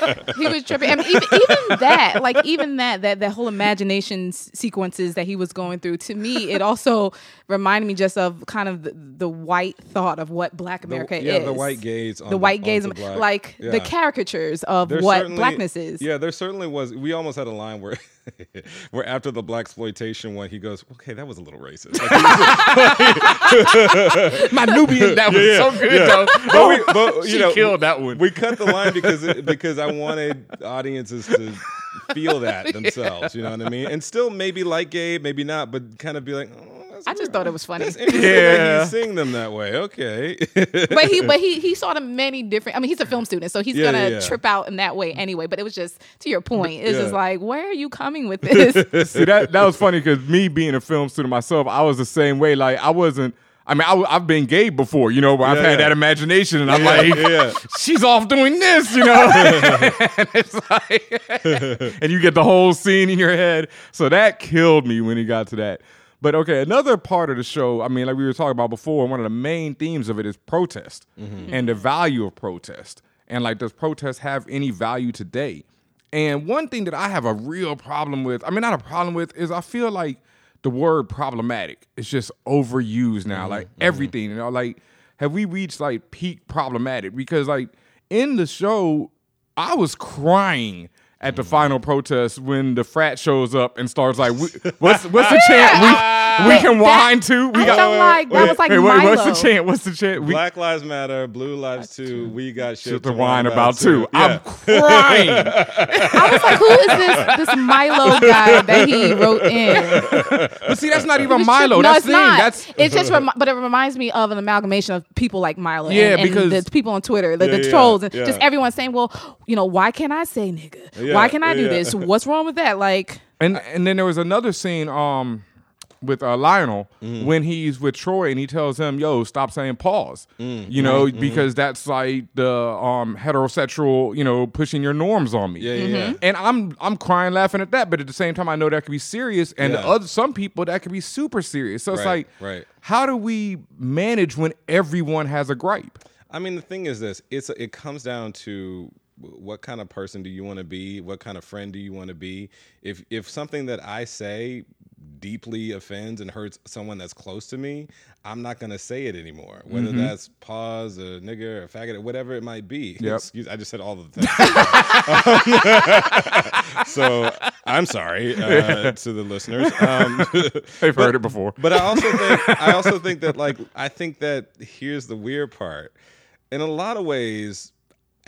left nipple. He was tripping. I mean, even that. Like even that whole imagination sequences that he was going through, to me, it also reminded me just of kind of the white thought of what Black America is. Yeah, the white gaze. The white gaze, like the caricatures of what blackness is. Yeah, there certainly was. We almost had a line where. Where after the blaxploitation one, he goes, "Okay, that was a little racist." Like, my Nubian, that was so good though. But, she killed that one. We cut the line because I wanted audiences to feel that themselves. You know what I mean? And still maybe like Gabe, maybe not, but kind of be like. Oh, I just thought it was funny. Yeah, he's seeing them that way. Okay, but he saw them many different. I mean, he's a film student, so he's gonna trip out in that way anyway. But it was just to your point. It's just like, where are you coming with this? See, that was funny because me being a film student myself, I was the same way. Like I wasn't. I mean, I've been gay before, you know, where I've had that imagination and I'm like, she's off doing this, you know? And it's like, and you get the whole scene in your head. So that killed me when he got to that. But, okay, another part of the show, I mean, like we were talking about before, one of the main themes of it is protest and the value of protest. And, like, does protest have any value today? And one thing that I have a real problem with, I mean, not a problem with, is I feel like the word problematic is just overused now. Like, everything, you know, like, have we reached, like, peak problematic? Because, like, in the show, I was crying at the final protest when the frat shows up and starts like, what's the chant we can whine to? We got like that was like Milo. What's the chant? Black lives matter, blue lives too. We got shit to whine about too. Yeah. I'm crying. I was like, who is this Milo guy that he wrote in? But see, that's not even Milo. No, that's it's not. It's just, but it reminds me of an amalgamation of people like Milo. Yeah, and because the people on Twitter, the trolls, and just everyone saying, well, you know, why can't I say nigga? Yeah. Why can I do this? What's wrong with that? Like, and then there was another scene with Lionel when he's with Troy and he tells him, "Yo, stop saying pause," you know, because that's like the heterosexual, you know, pushing your norms on me. Yeah. And I'm crying, laughing at that, but at the same time, I know that could be serious, and some people that could be super serious. So it's like, how do we manage when everyone has a gripe? I mean, the thing is this: it comes down to. What kind of person do you want to be? What kind of friend do you want to be? If something that I say deeply offends and hurts someone that's close to me, I'm not going to say it anymore. Whether that's pause or nigger or faggot or whatever it might be. Yep. Excuse, I just said all of the things. So I'm sorry to the listeners. They've heard it before. But I also think that here's the weird part. in a lot of ways,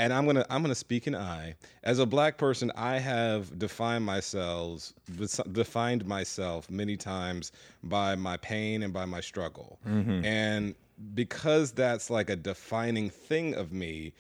and I'm gonna speak in I. As a black person, I have defined myself many times by my pain and by my struggle. Mm-hmm. And because that's like a defining thing of me,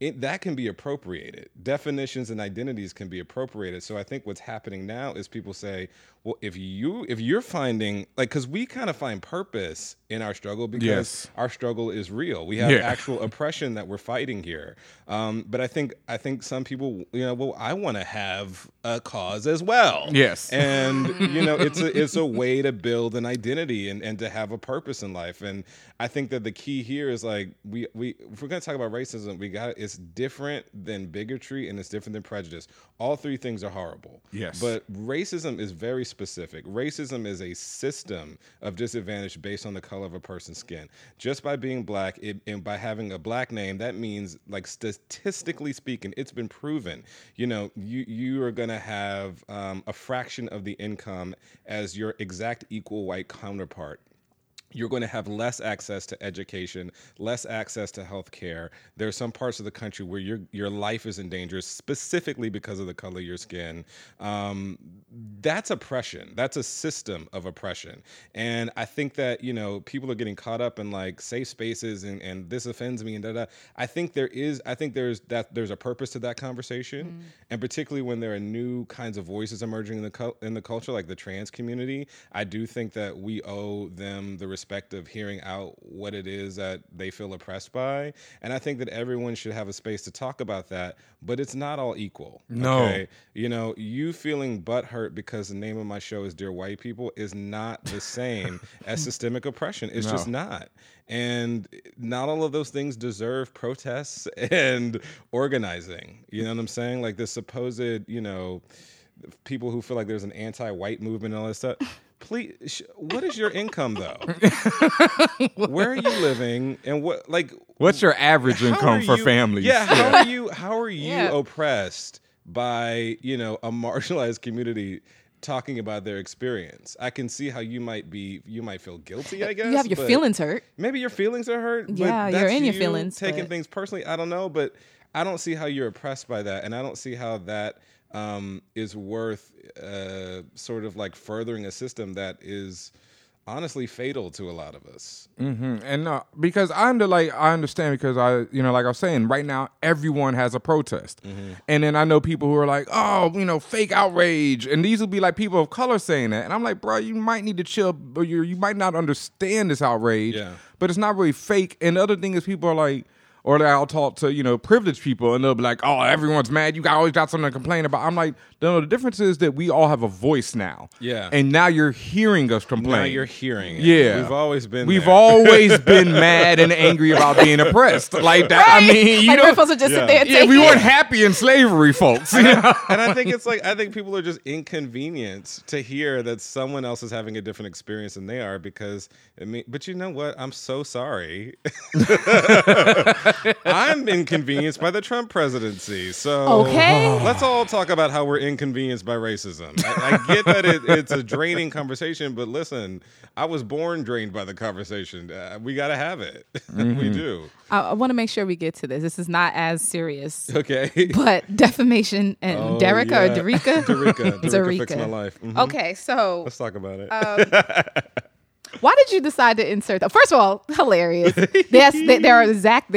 that can be appropriated. Definitions and identities can be appropriated. So I think what's happening now is people say, well, if you're finding, like, because we kind of find purpose in our struggle because our struggle is real. We have actual oppression that we're fighting here. But I think some people, I want to have a cause as well. Yes. And, it's a way to build an identity and to have a purpose in life. And I think that the key here is like, if we're going to talk about racism, it's different than bigotry and it's different than prejudice. All three things are horrible. Yes. But racism is very specific. Racism is a system of disadvantage based on the color of a person's skin. Just by being black and by having a black name, that means, like, statistically speaking, it's been proven. You are going to have a fraction of the income as your exact equal white counterpart. You're going to have less access to education, less access to health care. There are some parts of the country where your life is in danger, specifically because of the color of your skin. That's oppression. That's a system of oppression. And I think that, people are getting caught up in, like, safe spaces and this offends me and da da. I think there's a purpose to that conversation. Mm-hmm. And particularly when there are new kinds of voices emerging in the culture, like the trans community, I do think that we owe them the respect of hearing out what it is that they feel oppressed by. And I think that everyone should have a space to talk about that, but it's not all equal. No. Okay? You feeling butthurt because the name of my show is Dear White People is not the same as systemic oppression. It's just not. And not all of those things deserve protests and organizing. You know what I'm saying? Like this supposed, people who feel like there's an anti-white movement and all that stuff. Please, what is your income though? Where are you living, and what's your average income for families? How are you oppressed by a marginalized community talking about their experience? I can see how you might feel guilty, I guess. You have your feelings hurt. Maybe your feelings are hurt. Yeah, but you're in your feelings, taking things personally. I don't know, but I don't see how you're oppressed by that, and I don't see how that is worth sort of like furthering a system that is honestly fatal to a lot of us. Mm-hmm. And because I understand, because I was saying, right now everyone has a protest. Mm-hmm. And then I know people who are like, fake outrage. And these will be like people of color saying that. And I'm like, bro, you might need to chill, but you might not understand this outrage, but it's not really fake. And the other thing is people are like, or I'll talk to, privileged people, and they'll be like, oh, everyone's mad. You always got something to complain about. I'm like, no, the difference is that we all have a voice now. Yeah. And now you're hearing us complain. Now you're hearing it. Yeah. We've always been mad and angry about being oppressed. Like that. Right? I mean, we're supposed to just sit there and take we weren't happy in slavery, folks. And I think it's like, I think people are just inconvenienced to hear that someone else is having a different experience than they are because, but you know what? I'm so sorry. I'm inconvenienced by the Trump presidency. So let's all talk about how we're inconvenienced by racism. I get that it's a draining conversation, but listen, I was born drained by the conversation. We got to have it. Mm-hmm. We do. I want to make sure we get to this. This is not as serious. Okay. But defamation and Derica fixed my life. Mm-hmm. Okay, so. Let's talk about it. Why did you decide to insert that? First of all, hilarious. There are exact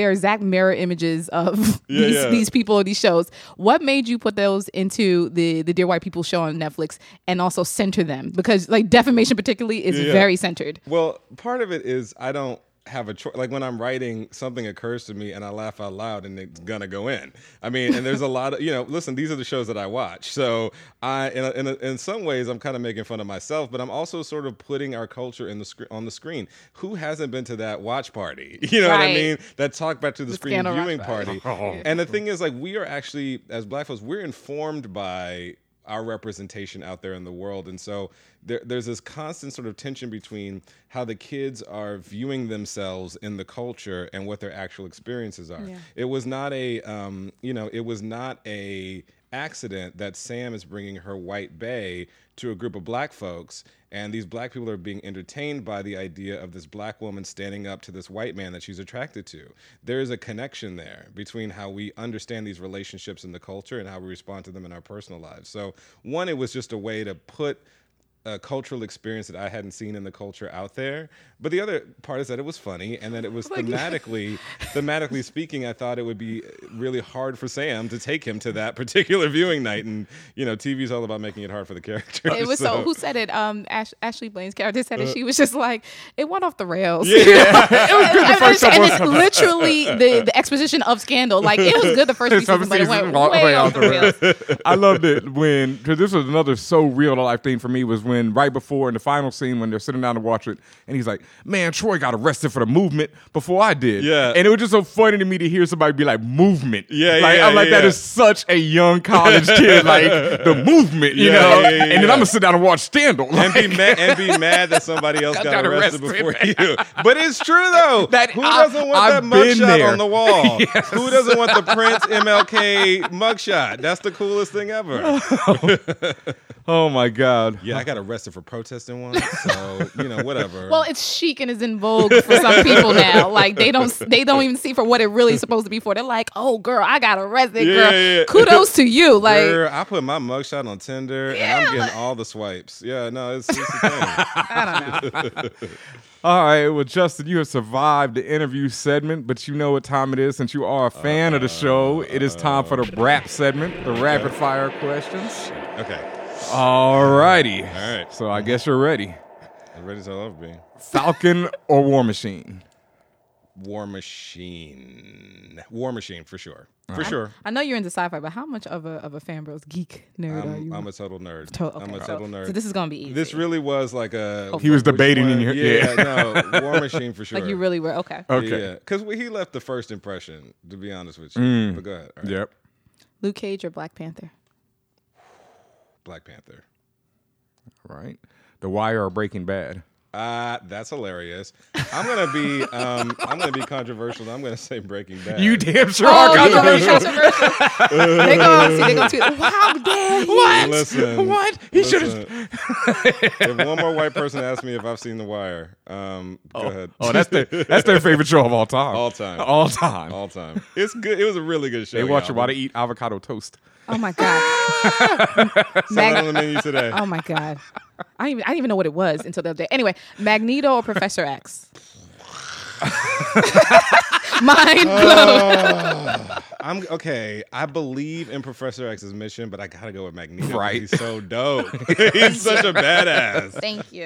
mirror images of these people or these shows. What made you put those into the Dear White People show on Netflix and also center them? Because like defamation particularly is very centered. Well, part of it is I don't have a choice. Like when I'm writing, something occurs to me and I laugh out loud and it's gonna go in. I mean, and there's a lot of listen, these are the shows that I watch, so I in some ways I'm kind of making fun of myself, but I'm also sort of putting our culture on the screen. Who hasn't been to that watch party? What I mean, that talk back to the screen viewing party. And the thing is, like, we are actually, as black folks, we're informed by our representation out there in the world. And so there's this constant sort of tension between how the kids are viewing themselves in the culture and what their actual experiences are. Yeah. It was not a accident that Sam is bringing her white bae to a group of black folks, and these black people are being entertained by the idea of this black woman standing up to this white man that she's attracted to. There is a connection there between how we understand these relationships in the culture and how we respond to them in our personal lives. So one, it was just a way to put a cultural experience that I hadn't seen in the culture out there. But the other part is that it was funny, and that it was thematically speaking, I thought it would be really hard for Sam to take him to that particular viewing night. And, you know, TV's all about making it hard for the character. It was so, who said it? Ashley Blaine's character said it. She was just like, it went off the rails. Yeah. It was good the first time. And it's literally the exposition of Scandal. Like, it was good the first season, but it went way off the rails. I loved it when, because this was another so real-life thing for me, was when right before in the final scene when they're sitting down to watch it, and he's like, man, Troy got arrested for the movement before I did. Yeah. And it was just so funny to me to hear somebody be like, movement. Yeah, like, yeah, I'm like, that is such a young college kid, like, the movement, you know? Yeah, and then I'm going to sit down and watch Scandal. Like, and be mad that somebody else got arrested before you. But it's true, though. Who doesn't want that mugshot on the wall? Yes. Who doesn't want the Prince MLK mugshot? That's the coolest thing ever. Oh, my God. Yeah, I got arrested for protesting once, so, you know, whatever. Well, it's chic and is in vogue for some people now. Like, they don't even see for what it really is supposed to be for. They're like, oh, girl, I got arrested, girl. Yeah. Kudos to you. Like, girl, I put my mugshot on Tinder, and I'm getting all the swipes. Yeah, no, it's the thing. I don't know. All right, well, Justin, you have survived the interview segment, but you know what time it is. Since you are a fan of the show, it is time for the rap segment, the rapid-fire questions. Okay. All righty. All right. So I guess you're ready. As ready as I love being. Falcon or War Machine? War Machine. War Machine for sure. For sure. I know you're into sci-fi, but how much of a Fanbros geek nerd are you? I'm a total nerd. I'm a total nerd. So this is gonna be easy. This really was like a. He was debating in your. Yeah, no, War Machine for sure. Like you really were okay. Yeah, because he left the first impression. To be honest with you, but go ahead. Right. Yep. Luke Cage or Black Panther? Black Panther. All right. The Wire or Breaking Bad? That's hilarious. I'm gonna be controversial. I'm gonna say Breaking Bad. You damn sure are controversial. They're gonna tweet. Wow, damn. What? Listen, what? He should have. If one more white person asks me if I've seen The Wire, go ahead. Oh, that's their favorite show of all time. All time. It's good. It was a really good show. They watch it while they eat avocado toast. Oh my God! On the menu today. Oh my God! I didn't even know what it was until the other day. Anyway, Magneto or Professor X? Mind blown. I'm okay. I believe in Professor X's mission, but I gotta go with Magneto. Right? He's so dope. He's such a badass. Thank you.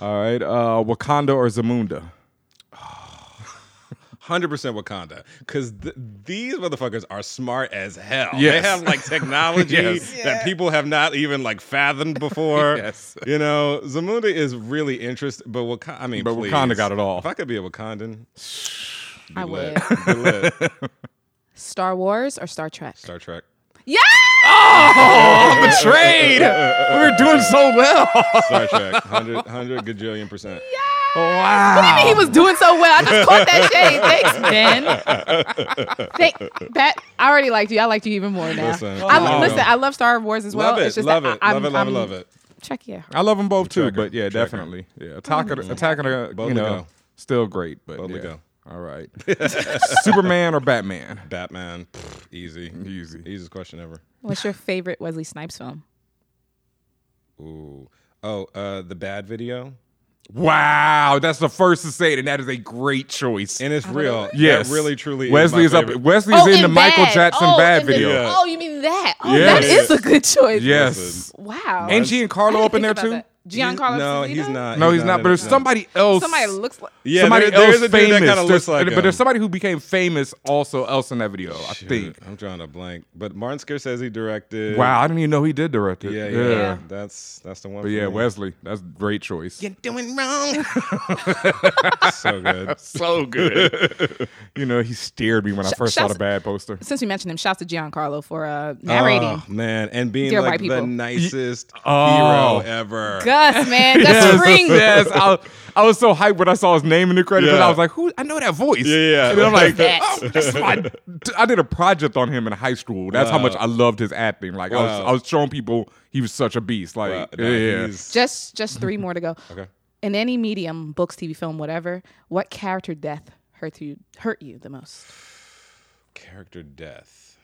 All right, Wakanda or Zamunda? 100% Wakanda, because these motherfuckers are smart as hell. Yes. They have like technology that people have not even like fathomed before. Yes. You know, Zamunda is really interesting, but Wakanda got it all. If I could be a Wakandan, I would. Star Wars or Star Trek? Star Trek. Yeah! Oh, betrayed! We were doing so well. Star Trek, 100 gajillion%. Yeah! Wow. What do you mean he was doing so well? I just caught that shade. Thanks, Ben. I already liked you. I liked you even more now. Listen, I love Star Wars as well. Love it. Check it out. I love them both too, but yeah, definitely. Yeah, Attack of the, you know, still great, but go. All right. Superman or Batman? Batman. Easy. Easiest question ever. What's your favorite Wesley Snipes film? Ooh. Oh, The Bad Video. Wow, that's the first to say it, and that is a great choice. And it's real. Yes. That really, truly is. Wesley's in the Michael Jackson Bad Video. Yeah. Oh, you mean that? Oh, yes. That is a good choice. Yes. Wow. And Giancarlo up in there, too? Giancarlo Esposito? No, he's not. But there's somebody else. Somebody looks like... Yeah, there's a dude that kind of looks like him. But there's somebody who became famous also else in that video, I think. I'm drawing a blank. But Martin Scorsese says he directed... Wow, I didn't even know he did direct it. Yeah. That's the one. But yeah, Wesley, that's a great choice. You're doing wrong. So good. You know, he stared me when I first saw the Bad poster. Since we mentioned him, shouts to Giancarlo for narrating. Oh, man. And being like the nicest hero ever. Gus, man. That's Spring. Yes, I was so hyped when I saw his name in the credits, and I was like, "Who? I know that voice." Yeah. And then I'm like, I did a project on him in high school. That's how much I loved his acting. Like I was showing people he was such a beast. Like Just three more to go. Okay. In any medium, books, TV, film, whatever, what character death hurt you the most? Character death.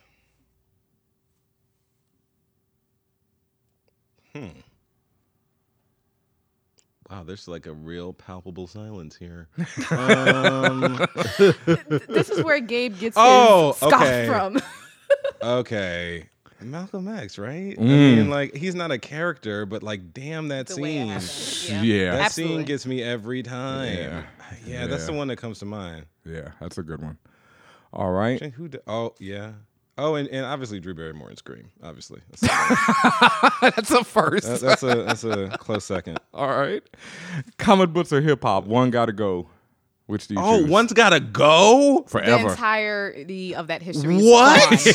Wow, there's like a real palpable silence here. This is where Gabe gets his scoff from. Okay. Malcolm X, right? I mean, like, he's not a character, but like, damn, that scene. That scene gets me every time. Yeah, that's the one that comes to mind. Yeah, that's a good one. All right. And obviously Drew Barrymore in Scream. Obviously, that's a first. That's a close second. All right. Comic books or hip hop? One gotta go. Which do you choose? One's gotta go forever. The entirety of that history. What?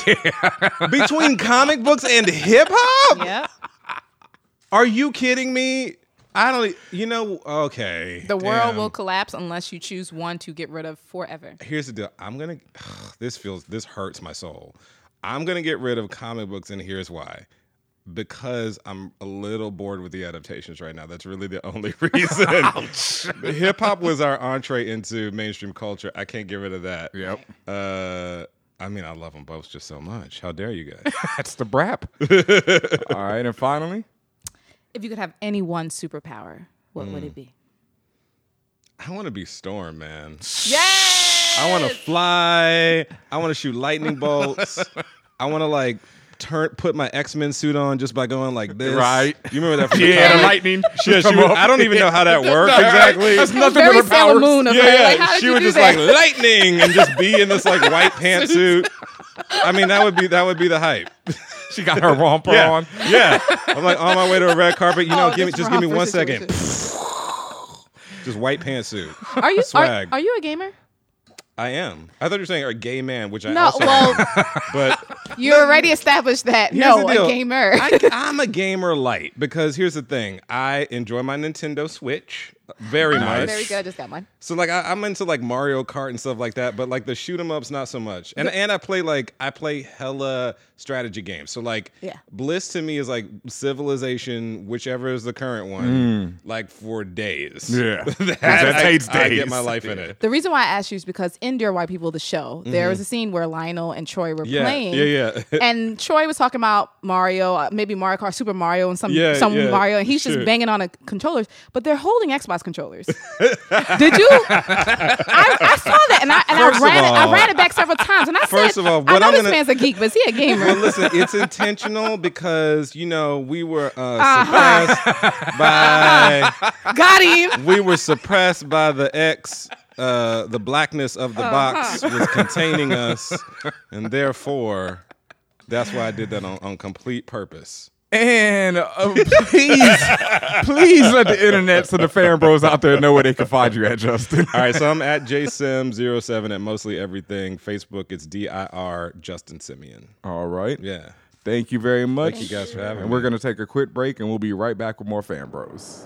Between comic books and hip hop? Yeah. Are you kidding me? I don't. You know. Okay. The world will collapse unless you choose one to get rid of forever. Here's the deal. This hurts my soul. I'm gonna get rid of comic books, and here's why. Because I'm a little bored with the adaptations right now. That's really the only reason. Hip hop was our entree into mainstream culture. I can't get rid of that. Yep. I mean, I love them both just so much. How dare you guys? That's the brap. All right, and finally. If you could have any one superpower, what would it be? I want to be Storm, man. Yes! I want to fly. I want to shoot lightning bolts. I want to, like, put my X-Men suit on just by going like this. Right. You remember that? The lightning. I don't even know how that worked exactly. That's nothing but her powers. She would just like lightning and just be in this like white pantsuit. I mean, that would be the hype. She got her romper on. Yeah. I'm like on my way to a red carpet. You know, give me 1 second. Just white pantsuit. Are you swag? Are you a gamer? I am. I thought you were saying a gay man, which I also am. But you already established that. No, a gamer. I'm a gamer light because here's the thing. I enjoy my Nintendo Switch very much. Very good. I just got mine. So like I'm into like Mario Kart and stuff like that, but like the shoot 'em ups not so much. And I play hella strategy games. So like Bliss to me is like Civilization, whichever is the current one, like for days. Yeah. that takes days. I get my life in it. The reason why I asked you is because in Dear White People, the show, there was a scene where Lionel and Troy were playing. Yeah. And Troy was talking about Mario, maybe Mario Kart, Super Mario, and some Mario, and he's just banging on a controller, but they're holding Xbox controllers. Did you? I saw that and I ran it back several times and I first said, of all, this man's a geek, but is he a gamer? Well, listen, it's intentional because you know we were suppressed by. Got him. We were suppressed by the X. The blackness of the box was containing us, and therefore, that's why I did that on complete purpose. And please let the internet so the fan bros out there know where they can find you at, Justin. All right, so I'm at jsim07 at mostly everything. Facebook, it's DIR Justin Simien. All right. Yeah. Thank you very much. Thank you guys for having me. And we're going to take a quick break, and we'll be right back with more Fan Bros.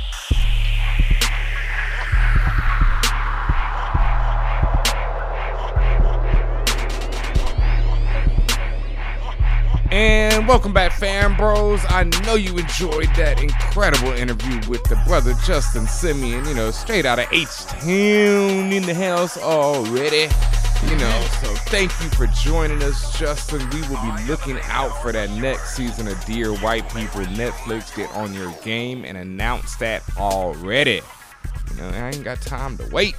And welcome back, Fan Bros. I know you enjoyed that incredible interview with the brother Justin Simien, you know, straight out of H-Town in the house already. You know, so thank you for joining us, Justin. We will be looking out for that next season of Dear White People. Netflix, get on your game and announce that already. You know, I ain't got time to wait.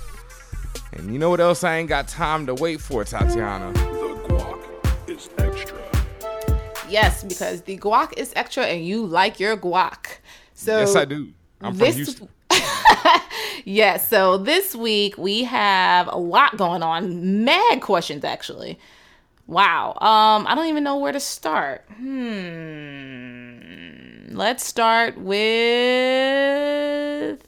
And you know what else I ain't got time to wait for, Tatiana? The guac is extra. Yes, because the guac is extra and you like your guac. So yes, I do. I'm from Houston. Yes, so this week we have a lot going on. Mad questions, actually. Wow. I don't even know where to start. Let's start with...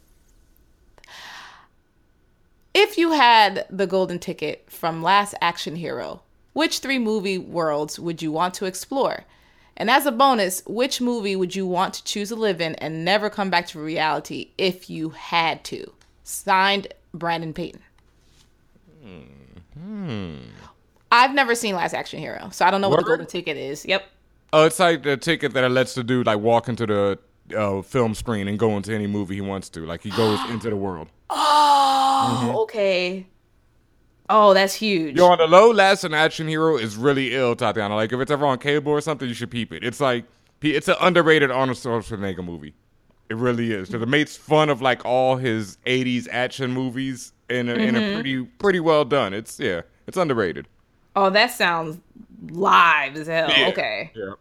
If you had the golden ticket from Last Action Hero, which three movie worlds would you want to explore? And as a bonus, which movie would you want to choose to live in and never come back to reality if you had to? Signed, Brandon Payton. Hmm. I've never seen Last Action Hero, so I don't know what the golden ticket is. Yep. Oh, it's like the ticket that lets the dude like walk into the film screen and go into any movie he wants to. Like he goes into the world. Oh, okay. Oh, that's huge. Yo, on the low, Last Action Hero is really ill, Tatiana. Like, if it's ever on cable or something, you should peep it. It's like, it's an underrated Arnold Schwarzenegger movie. It really is. Because it makes fun of, like, all his 80s action movies and it's pretty well done. It's underrated. Oh, that sounds live as hell. Yeah. Okay. Yeah.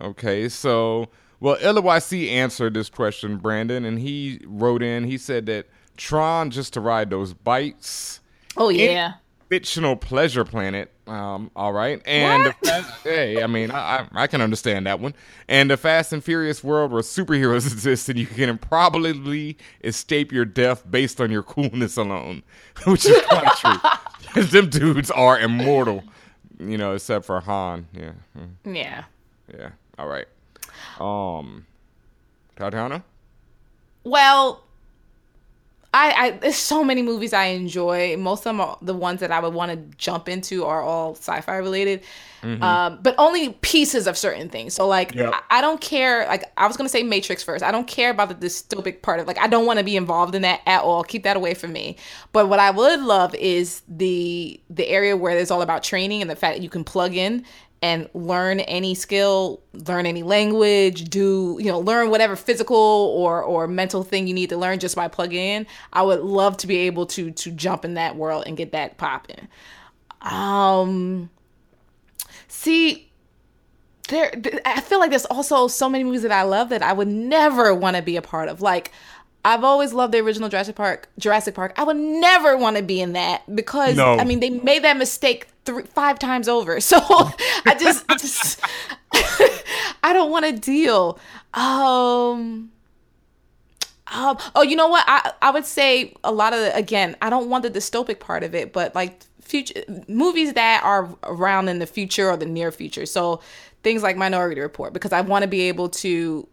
Okay, so, well, LYC answered this question, Brandon, and he wrote in, he said that Tron, Just to Ride Those Bikes... Oh, yeah. Fictional pleasure planet. All right. And I can understand that one. And the Fast and Furious world where superheroes exist and you can probably escape your death based on your coolness alone, which is kind of true. Because them dudes are immortal, you know, except for Han. Yeah. Yeah. Yeah. All right. Tatiana? Well... there's so many movies I enjoy. Most of them are the ones that I would want to jump into are all sci-fi related, but only pieces of certain things. So like, I don't care. Like I was going to say Matrix first. I don't care about the dystopic part of like, I don't want to be involved in that at all. Keep that away from me. But what I would love is the area where it's all about training and the fact that you can plug in and learn any skill, learn any language, learn whatever physical or mental thing you need to learn just by plugging in. I would love to be able to jump in that world and get that popping. I feel like there's also so many movies that I love that I would never want to be a part of. Like, I've always loved the original Jurassic Park. I would never want to be in that because, I mean, they made that mistake 5 times over. So I just I don't want to deal. You know what? I would say a lot of, again, I don't want the dystopic part of it, but like future movies that are around in the future or the near future. So things like Minority Report, because I want to be able to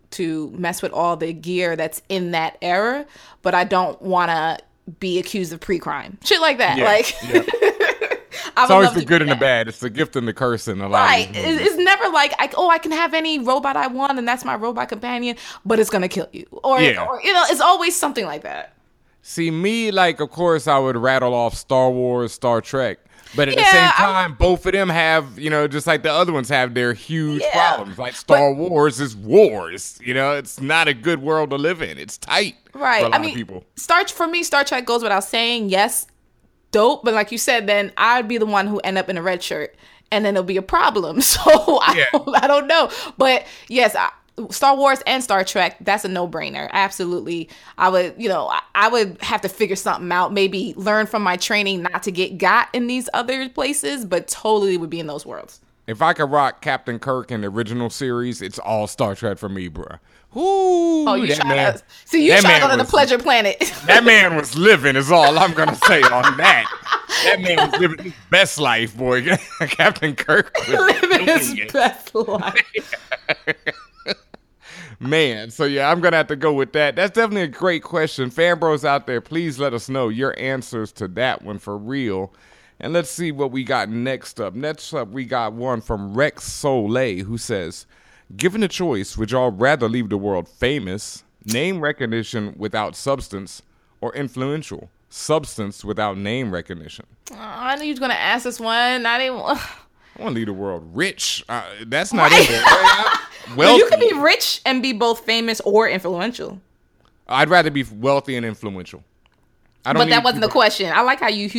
mess with all the gear that's in that era, but I don't want to be accused of pre-crime. Shit like that. Yeah, like it's always the good and the bad. It's the gift and the curse in a lot. Right. It's never like, I can have any robot I want and that's my robot companion, but it's going to kill you. Or it's always something like that. See, me, like, of course, I would rattle off Star Wars, Star Trek. But at the same time, both of them have, just like the other ones have their huge problems. Like Star Wars is wars. It's not a good world to live in. It's tight. Right. For a lot of people. For me, Star Trek goes without saying. Yes. Dope, but like you said, then I'd be the one who end up in a red shirt and then it'll be a problem. So I don't know. But yes, Star Wars and Star Trek, that's a no-brainer. Absolutely. I would, I would have to figure something out, maybe learn from my training not to get got in these other places, but totally would be in those worlds. If I could rock Captain Kirk in the original series, it's all Star Trek for me, bruh. Ooh, oh, you shot us. So you shot out on the pleasure planet. That man was living is all I'm going to say on that. That man was living his best life, boy. Captain Kirk was living his best life. Man, so yeah, I'm going to have to go with that. That's definitely a great question. Fan bros out there, please let us know your answers to that one for real. And let's see what we got next up. Next up, we got one from Rex Soleil who says, given the choice, would y'all rather leave the world famous, name recognition without substance, or influential, substance without name recognition? Oh, I knew you were going to ask this one. I want to leave the world rich. That's not it. Well, you can be rich and be both famous or influential. I'd rather be wealthy and influential. But that wasn't the question. I like how you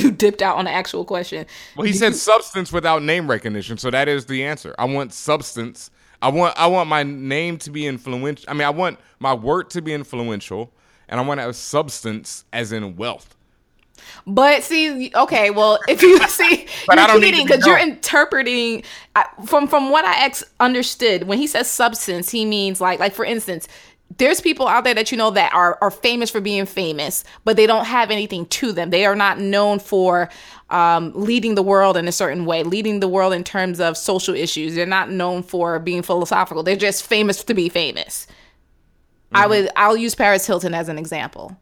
dipped out on the actual question. Well, he said substance without name recognition, so that is the answer. I want substance. I want my name to be influential. I mean, I want my work to be influential, and I want to have substance as in wealth. But see, okay, well, if you see, you're cheating because you're interpreting from what I understood. When he says substance, he means like for instance, there's people out there that you know that are famous for being famous, but they don't have anything to them. They are not known for leading the world in a certain way, leading the world in terms of social issues. They're not known for being philosophical. They're just famous to be famous. Mm-hmm. I'll use Paris Hilton as an example.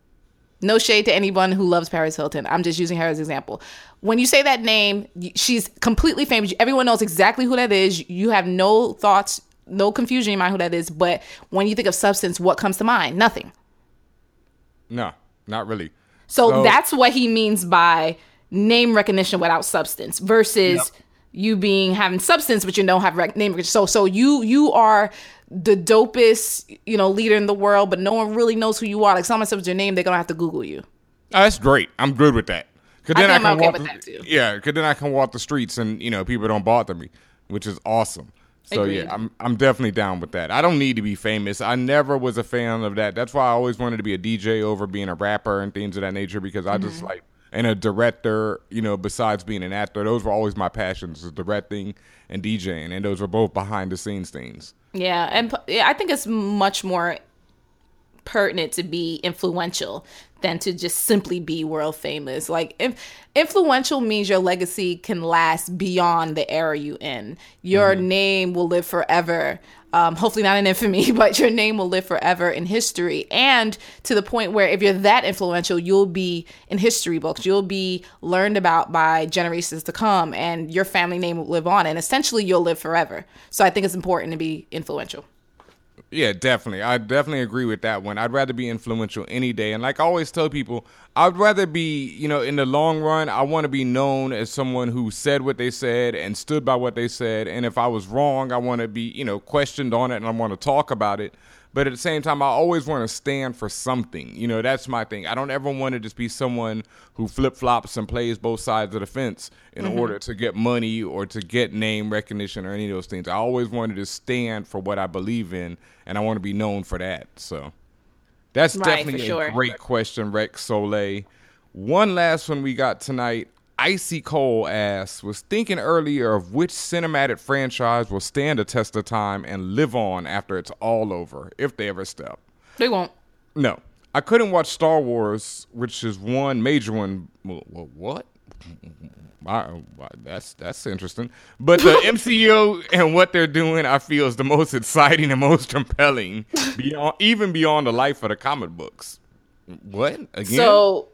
No shade to anyone who loves Paris Hilton. I'm just using her as an example. When you say that name, she's completely famous. Everyone knows exactly who that is. You have no thoughts, no confusion in mind who that is. But when you think of substance, what comes to mind? Nothing. No, not really. So that's what he means by name recognition without substance versus you having substance, but you don't have name recognition. So you are the dopest, leader in the world, but no one really knows who you are. Like someone says your name, they're gonna have to Google you. Oh, that's great. I'm good with that. I'm okay with that too. Yeah, because then I can walk the streets and people don't bother me, which is awesome. So agreed. Yeah, I'm definitely down with that. I don't need to be famous. I never was a fan of that. That's why I always wanted to be a DJ over being a rapper and things of that nature because I just and a director. Besides being an actor, those were always my passions: directing and DJing, and those were both behind the scenes things. Yeah, and I think it's much more pertinent to be influential than to just simply be world famous. Like, influential means your legacy can last beyond the era you're in. Your name will live forever. Hopefully not in infamy, but your name will live forever in history. And to the point where if you're that influential, you'll be in history books. You'll be learned about by generations to come, and your family name will live on. And essentially, you'll live forever. So I think it's important to be influential. Yeah, definitely. I definitely agree with that one. I'd rather be influential any day. And like I always tell people, I'd rather be, in the long run, I want to be known as someone who said what they said and stood by what they said. And if I was wrong, I want to be, questioned on it and I want to talk about it. But at the same time, I always want to stand for something. That's my thing. I don't ever want to just be someone who flip-flops and plays both sides of the fence in order to get money or to get name recognition or any of those things. I always wanted to stand for what I believe in, and I want to be known for that. So that's definitely a great question, Rex Soleil. One last one we got tonight. Icy Cole asks, was thinking earlier of which cinematic franchise will stand the test of time and live on after it's all over, if they ever stop. They won't. No. I couldn't watch Star Wars, which is one major one. Well, what? That's interesting. But the MCU and what they're doing, I feel, is the most exciting and most compelling, beyond the life of the comic books. What again?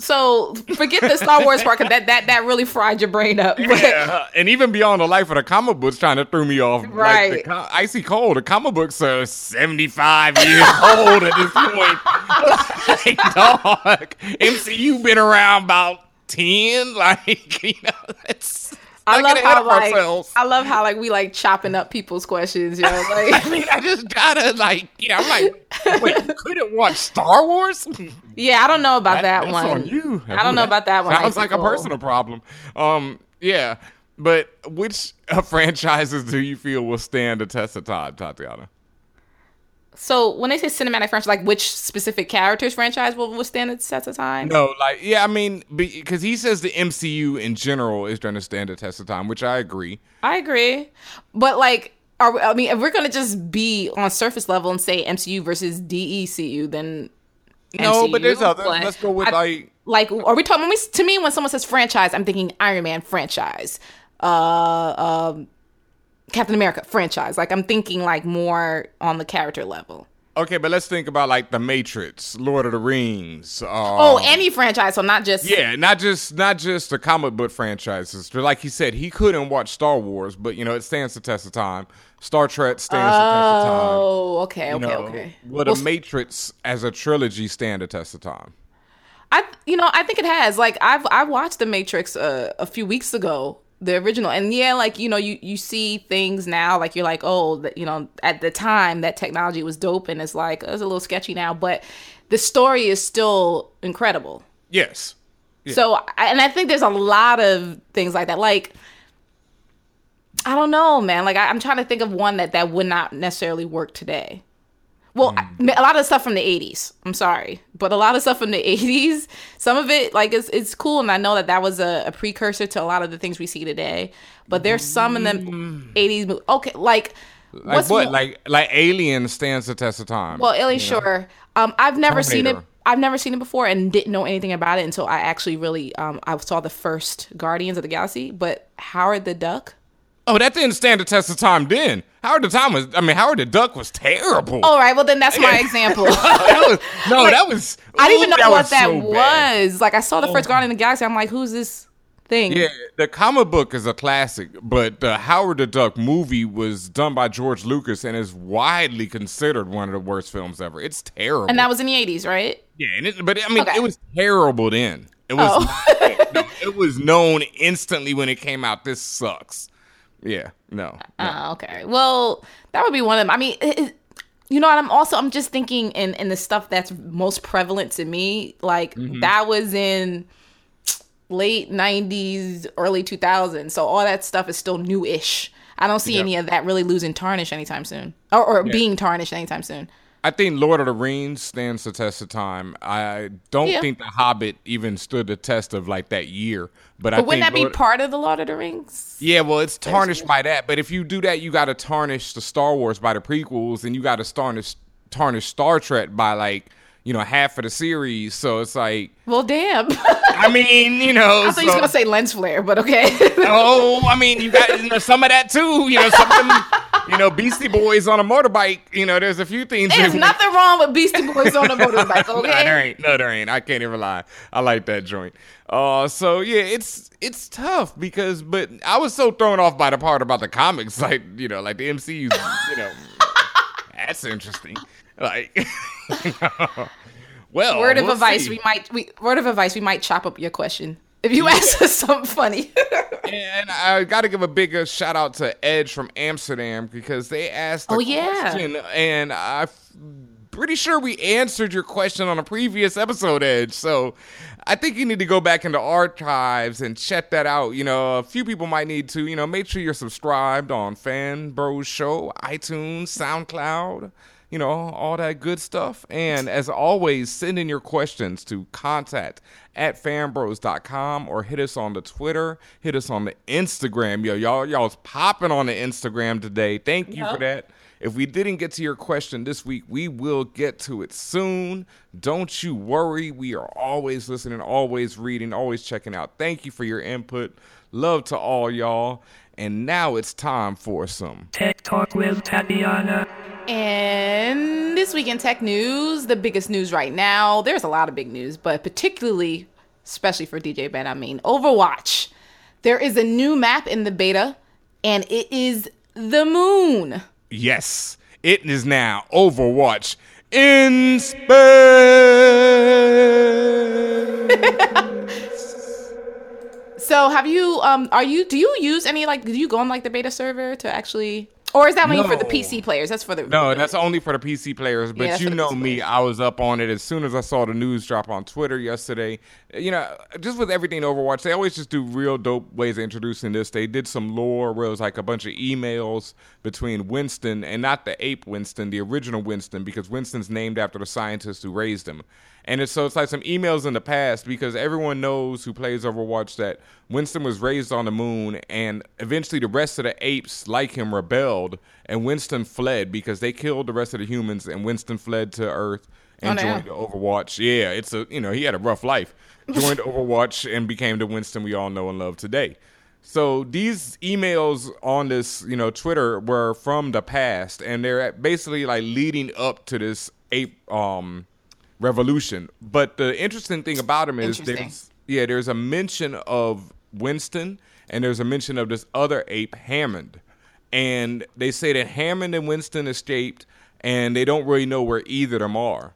So forget the Star Wars part because that really fried your brain up. Yeah, and even beyond the life of the comic books, kind of threw me off. Right, like Icy Cold. The comic books are 75 years old at this point. Like, dog, MCU been around about 10. Like, that's. I love how we like chopping up people's questions, Like, I mean, I just gotta I'm like, wait, you couldn't watch Star Wars? Yeah, I don't know about that one. That's on you. I don't know about that one. Sounds like a personal problem. Yeah, but which franchises do you feel will stand the test of time, Tatiana? So when they say cinematic franchise, like which specific characters franchise will withstand the test of time? No, because he says the MCU in general is going to stand the test of time, which I agree. But if we're going to just be on surface level and say MCU versus DECU, then MCU. No, but there's other. Let's go with are we talking? To me, when someone says franchise, I'm thinking Iron Man franchise, Captain America franchise. Like, I'm thinking more on the character level. Okay, but let's think about The Matrix, Lord of the Rings. Any franchise, so not just not just the comic book franchises. Like he said, he couldn't watch Star Wars, but it stands the test of time. Star Trek stands the test of time. Oh, okay. The Matrix as a trilogy stand the test of time? I think it has. I watched The Matrix a few weeks ago. The original. And you see things now, you're like, at the time that technology was dope and it's it's a little sketchy now, but the story is still incredible. Yes. Yeah. So, and I think there's a lot of things like that. I don't know, man. I'm trying to think of one that would not necessarily work today. Well, a lot of stuff from the 80s. I'm sorry. But a lot of stuff from the 80s, some of it, like, it's cool. And I know that was a precursor to a lot of the things we see today. But there's some in the 80s movies. Okay, Like Alien stands the test of time. Well, Alien, sure. I've never seen it. I've never seen it before and didn't know anything about it until I actually really, I saw the first Guardians of the Galaxy. But Howard the Duck. Oh, that didn't stand the test of time then. Howard the Duck was terrible. All right, well then that's my example. I didn't even know what that was. Like, I saw the first Guardians of the Galaxy. I'm like, who's this thing? Yeah, the comic book is a classic, but the Howard the Duck movie was done by George Lucas and is widely considered one of the worst films ever. It's terrible. And that was in the 80s, right? Yeah, it was terrible then. It was, it was known instantly when it came out, this sucks. Yeah, no. Okay. Well, that would be one of them. I mean, I'm just thinking in the stuff that's most prevalent to me, like that was in late 90s, early 2000s. So all that stuff is still new-ish. I don't see any of that really losing tarnish anytime soon or being tarnished anytime soon. I think Lord of the Rings stands the test of time. I don't think The Hobbit even stood the test of like that year. But wouldn't that be part of the Lord of the Rings? Yeah, well, it's tarnished by that. But if you do that, you got to tarnish the Star Wars by the prequels, and you got to tarnish Star Trek by half of the series. So it's like, well, damn. I mean, I thought you were going to say lens flare, but okay. Oh, I mean, you got some of that too. Beastie Boys on a motorbike, there's a few things. There's nothing wrong with Beastie Boys on a motorbike, okay? No, there ain't. I can't even lie. I like that joint. It's tough but I was so thrown off by the part about the comics, like the MCU, that's interesting. Well, word of advice, we might chop up your question. If you ask us something funny. And I got to give a bigger shout out to Edge from Amsterdam because they asked the question. And I'm pretty sure we answered your question on a previous episode, Edge. So I think you need to go back into archives and check that out. A few people might need to, make sure you're subscribed on Fan Bros Show, iTunes, SoundCloud, all that good stuff. And as always, send in your questions to contact@fanbros.com or hit us on the Twitter, hit us on the Instagram. Yo, y'all's popping on the Instagram today. Thank you for that. If we didn't get to your question this week, we will get to it soon. Don't you worry. We are always listening, always reading, always checking out. Thank you for your input. Love to all y'all. And now it's time for some Tech Talk with Tatiana. And this week in tech news, the biggest news right now, there's a lot of big news, but especially for DJ Ben, Overwatch. There is a new map in the beta, and it is the moon. Yes, it is now Overwatch in space. So do you use any, do you go on the beta server to actually... Or is that only for the PC players? That's only for the PC players. But I was up on it as soon as I saw the news drop on Twitter yesterday. Just with everything Overwatch, they always just do real dope ways of introducing this. They did some lore where it was like a bunch of emails between Winston and not the ape Winston, the original Winston, because Winston's named after the scientist who raised him. And it's like some emails in the past because everyone knows who plays Overwatch that Winston was raised on the moon and eventually the rest of the apes like him rebelled and Winston fled because they killed the rest of the humans and Winston fled to Earth and joined Overwatch. Yeah, it's he had a rough life. Joined Overwatch and became the Winston we all know and love today. So these emails on this, Twitter were from the past and they're basically leading up to this ape revolution. But the interesting thing about him is there's a mention of Winston and there's a mention of this other ape, Hammond. And they say that Hammond and Winston escaped and they don't really know where either of them are.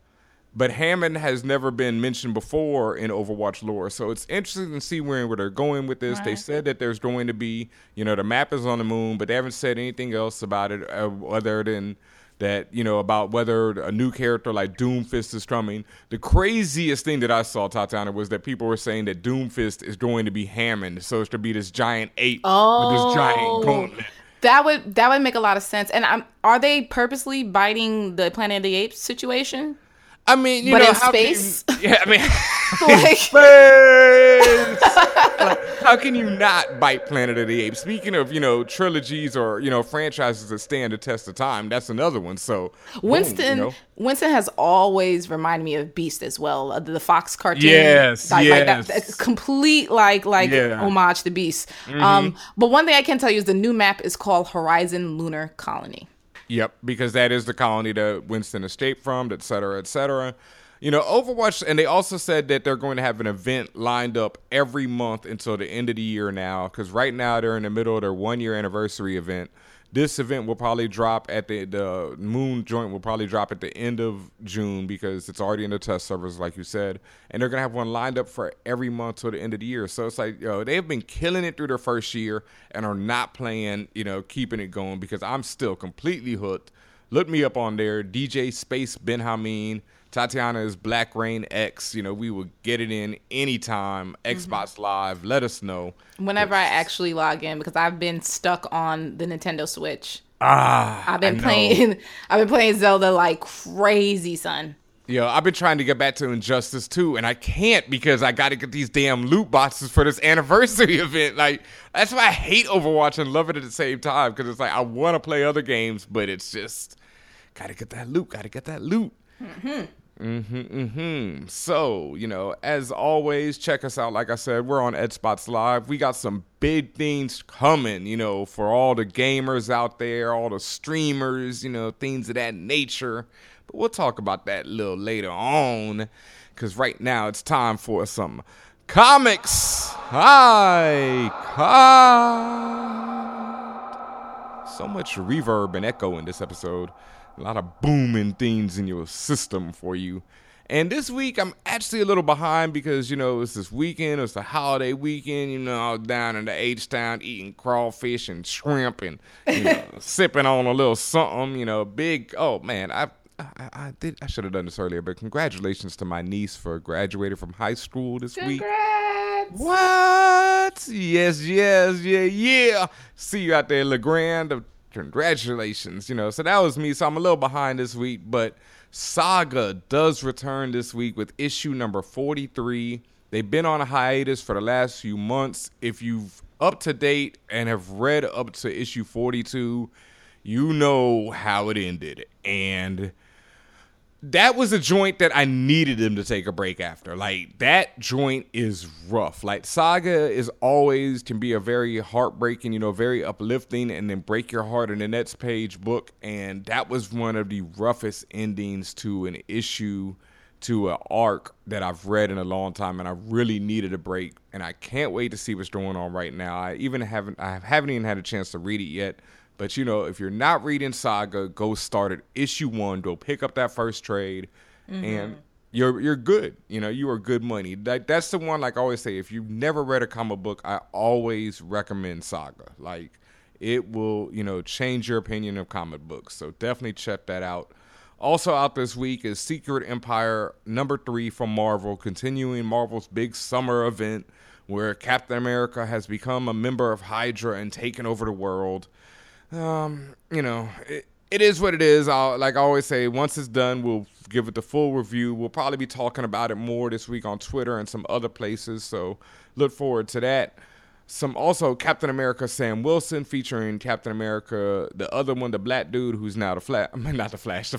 But Hammond has never been mentioned before in Overwatch lore. So it's interesting to see where they're going with this. Right. They said that there's going to be, the map is on the moon, but they haven't said anything else about it other than that, about whether a new character like Doomfist is coming. The craziest thing that I saw, Tatiana, was that people were saying that Doomfist is going to be Hammond. So it's going to be this giant ape with this giant gauntlet. That would make a lot of sense. And are they purposely biting the Planet of the Apes situation? I mean, you know, in space. Like, space. Like, how can you not bite Planet of the Apes? Speaking of, you know, trilogies or, you know, franchises that stand the test of time, that's another one. So Winston has always reminded me of Beast as well, the Fox cartoon. Yes, yes. Like that, complete homage to Beast. Mm-hmm. But one thing I can tell you is the new map is called Horizon Lunar Colony. Yep, because that is the colony that Winston escaped from, et cetera, et cetera. You know, Overwatch, and they also said that they're going to have an event lined up every month until the end of the year now, because right now they're in the middle of their one-year anniversary event. This event will probably drop at the moon joint will probably drop at the end of June because it's already in the test servers, like you said. And they're going to have one lined up for every month till the end of the year. So it's like, yo, they've been killing it through their first year and are not playing, you know, keeping it going because I'm still completely hooked. Look me up on there. DJ Space Ben Hameen. Tatiana is Black Rain X. You know, we will get it in anytime. Xbox Live. Let us know. Whenever I actually log in, because I've been stuck on the Nintendo Switch. I've been playing Zelda like crazy, son. Yo, I've been trying to get back to Injustice 2, and I can't because I got to get these damn loot boxes for this anniversary event. Like, that's why I hate Overwatch and love it at the same time, because it's like I want to play other games, but it's just got to get that loot, got to get that loot. So, you know, as always, check us out. Like I said, we're on Xbox Live. We got some big things coming, you know, for all the gamers out there, all the streamers, you know, things of that nature. But we'll talk about that a little later on, because right now it's time for some comics. So much reverb and echo in this episode. A lot of booming things in your system for you. And this week, I'm actually a little behind because, you know, it's this weekend. It's the holiday weekend. You know, I was down in the H-Town eating crawfish and shrimp and, you know, sipping on a little something, you know, big. Oh, man, I should have done this earlier, but congratulations to my niece for graduating from high school this week. What? Yes. See you out there, LeGrand. Congratulations, you know. So that was me. So I'm a little behind this week, but Saga does return this week with issue number 43. They've been on a hiatus for the last few months. If you've up to date and have read up to issue 42, you know how it ended. And that was a joint that I needed them to take a break after. Like, that joint is rough. Like, Saga is always can be a very heartbreaking, you know, very uplifting, and then break your heart in the next page book. And that was one of the roughest endings to an issue, to an arc that I've read in a long time. And I really needed a break. And I can't wait to see what's going on right now. I haven't even had a chance to read it yet. But, you know, if you're not reading Saga, go start at issue 1. Go pick up that first trade, and you're good. You know, you are good money. That's the one, like I always say, if you've never read a comic book, I always recommend Saga. Like, it will, you know, change your opinion of comic books. So definitely check that out. Also out this week is Secret Empire number 3 from Marvel, continuing Marvel's big summer event where Captain America has become a member of Hydra and taken over the world. You know, it is what it is. Like I always say, once it's done, we'll give it the full review. We'll probably be talking about it more this week on Twitter and some other places. So look forward to that. Also Captain America, Sam Wilson, featuring Captain America, the other one, the black dude, who's now the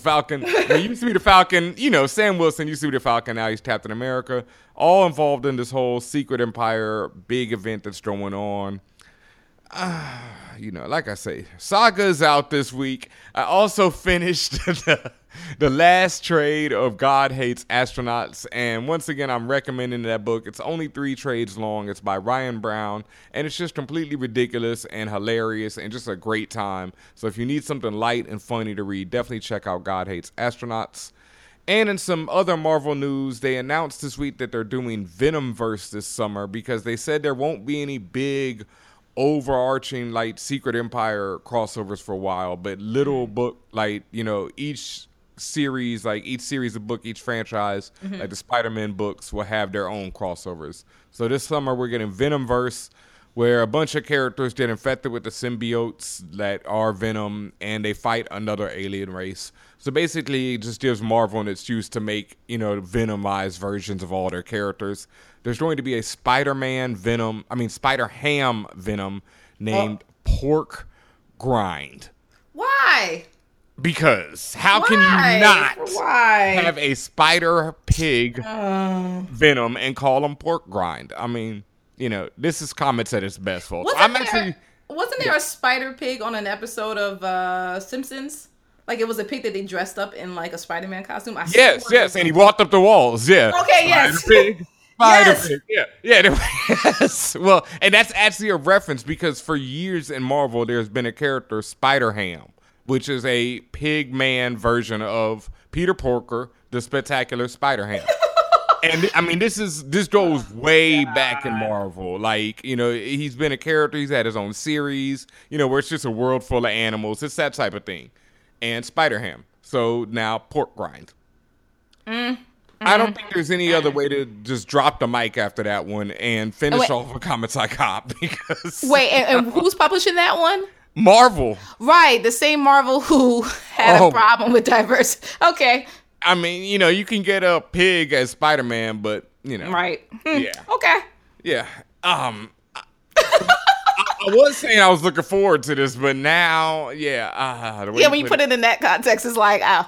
Falcon. He used to be the Falcon. You know, Sam Wilson used to be the Falcon. Now he's Captain America. All involved in this whole Secret Empire big event that's going on. You know, like I say, Saga's out this week. I also finished the last trade of God Hates Astronauts. And once again, I'm recommending that book. It's only 3 trades long. It's by Ryan Brown. And it's just completely ridiculous and hilarious and just a great time. So if you need something light and funny to read, definitely check out God Hates Astronauts. And in some other Marvel news, they announced this week that they're doing Venomverse this summer because they said there won't be any big overarching like Secret Empire crossovers for a while, but little book, like, you know, each franchise, like the Spider-Man books, will have their own crossovers. So this summer we're getting Venomverse, where a bunch of characters get infected with the symbiotes that are Venom, and they fight another alien race. So basically, it just gives Marvel an excuse to make, you know, Venomized versions of all their characters. There's going to be a Spider-Ham Venom named Pork Grind. Why? Because how can you not have a spider pig Venom and call him Pork Grind? I mean, you know, this is comics at its best, folks. Wasn't there a spider pig on an episode of Simpsons? Like, it was a pig that they dressed up in, like, a Spider-Man costume. Yes, and he walked up the walls, yeah. Okay, yes. Spider pig. Yeah. Well, and that's actually a reference because for years in Marvel, there's been a character, Spider-Ham, which is a pig-man version of Peter Porker, the spectacular Spider-Ham. And, I mean, this goes way back in Marvel. Like, you know, he's been a character. He's had his own series, you know, where it's just a world full of animals. It's that type of thing. And Spider-Ham. So now Pork Grind. Mm. Mm-hmm. I don't think there's any other way to just drop the mic after that one and finish off with Kamen Cop because... Wait, and who's publishing that one? Marvel. Right, the same Marvel who had a problem with diverse... Okay. I mean, you know, you can get a pig as Spider-Man, but, you know... Right. Yeah. Okay. Yeah. I was saying I was looking forward to this, but now... Yeah. When you put it in that context, it's like, oh...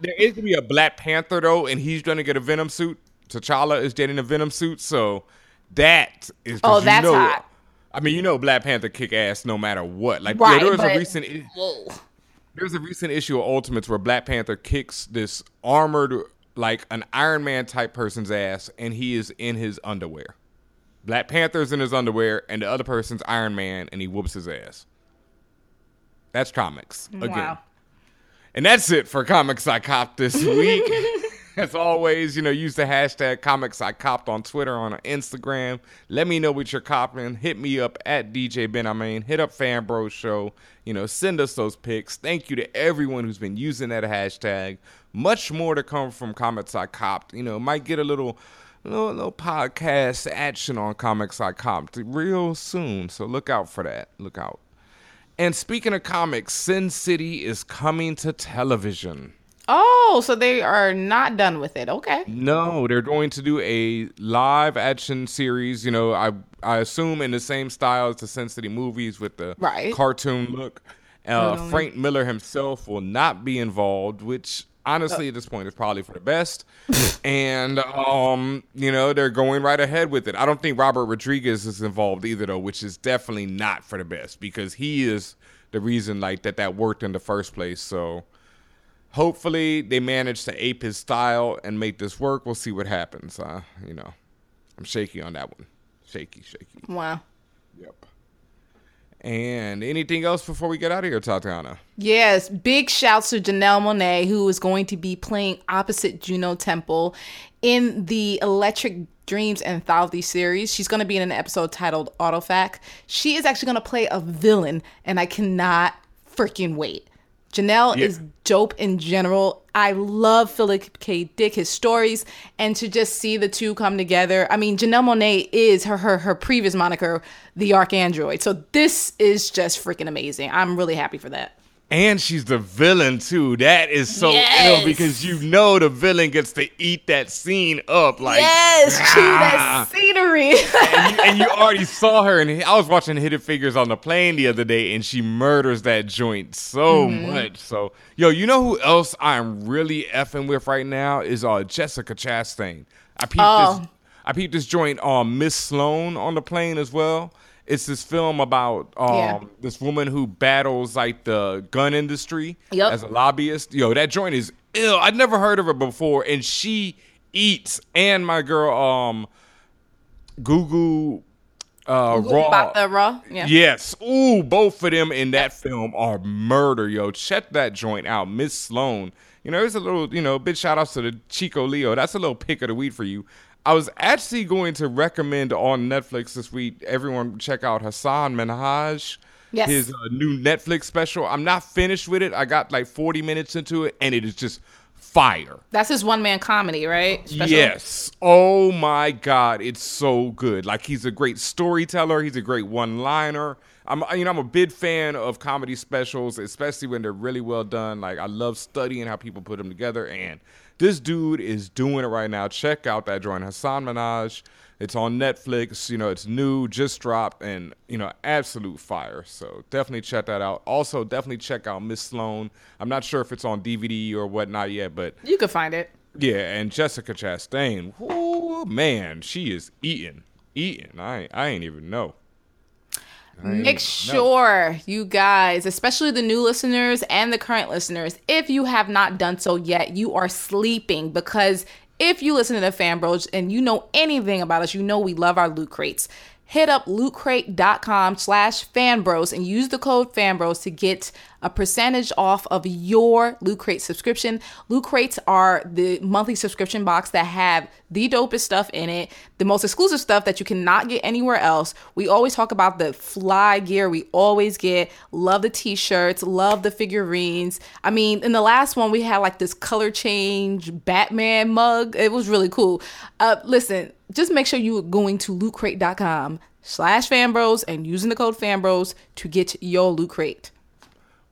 There is going to be a Black Panther, though, and he's going to get a Venom suit. T'Challa is getting a Venom suit, so that is... Oh, that's hot. I mean, you know Black Panther kick ass no matter what. Like, right, there was a recent issue of Ultimates where Black Panther kicks this armored, like an Iron Man-type person's ass, and he is in his underwear. Black Panther's in his underwear, and the other person's Iron Man, and he whoops his ass. That's comics. Again. Wow. And that's it for Comics I Copped this week. As always, you know, use the hashtag Comics I Copped on Twitter, on Instagram. Let me know what you're copping. Hit me up at DJ Ben Amin. Hit up Fan Bro Show. You know, send us those pics. Thank you to everyone who's been using that hashtag. Much more to come from Comics I Copped. You know, might get a little podcast action on Comics I Copped real soon. So look out for that. Look out. And speaking of comics, Sin City is coming to television. Oh, so they are not done with it. Okay. No, they're going to do a live action series. You know, I assume in the same style as the Sin City movies with the cartoon look. Frank Miller himself will not be involved, which honestly at this point is probably for the best. And, you know, they're going right ahead with it. I don't think Robert Rodriguez is involved either, though, which is definitely not for the best because he is the reason like that worked in the first place. So hopefully they manage to ape his style and make this work. We'll see what happens. You know, I'm shaky on that one. Shaky. Wow. Yep. And anything else before we get out of here, Tatiana? Yes, big shouts to Janelle Monáe, who is going to be playing opposite Juno Temple in the Electric Dreams Anthology series. She's going to be in an episode titled Autofac. She is actually going to play a villain, and I cannot freaking wait. Janelle is dope in general. I love Philip K. Dick, his stories, and to just see the two come together. I mean, Janelle Monáe is her previous moniker, the Archandroid. So this is just freaking amazing. I'm really happy for that. And she's the villain, too. That is so ill because you know the villain gets to eat that scene up. Like, chew that scenery. and you already saw her. And I was watching Hidden Figures on the plane the other day, and she murders that joint so much. So, yo, you know who else I'm really effing with right now is Jessica Chastain. I peeped this joint on Miss Sloane on the plane as well. It's this film about this woman who battles like the gun industry as a lobbyist. Yo, that joint is ill. I'd never heard of her before, and she eats. And my girl, Gugu Raw. Yeah. Yes. Ooh, both of them in that film are murder. Yo, check that joint out, Miss Sloane. You know, there's a little, you know, big shout outs to the Chico Leo. That's a little pick of the weed for you. I was actually going to recommend on Netflix this week, everyone check out Hassan Minhaj, his new Netflix special. I'm not finished with it. I got like 40 minutes into it, and it is just fire. That's his one-man comedy, right? Special? Yes. Oh, my God. It's so good. Like, he's a great storyteller. He's a great one-liner. I'm a big fan of comedy specials, especially when they're really well done. Like, I love studying how people put them together. And this dude is doing it right now. Check out that joint, Hasan Minhaj. It's on Netflix. You know, it's new, just dropped, and, you know, absolute fire. So definitely check that out. Also, definitely check out Miss Sloane. I'm not sure if it's on DVD or whatnot yet, but you can find it. Yeah, and Jessica Chastain. Ooh, man, she is eating. I ain't even know. Make sure you guys, especially the new listeners and the current listeners, if you have not done so yet, you are sleeping, because if you listen to the Fanbros and you know anything about us, you know we love our loot crates. Hit up lootcrate.com/fanbros and use the code fanbros to get a percentage off of your Loot Crate subscription. Loot Crates are the monthly subscription box that have the dopest stuff in it, the most exclusive stuff that you cannot get anywhere else. We always talk about the fly gear we always get. Love the t-shirts, love the figurines. I mean, in the last one, we had like this color change Batman mug. It was really cool. Listen, just make sure you are going to lootcrate.com/fanbros and using the code fanbros to get your Loot Crate.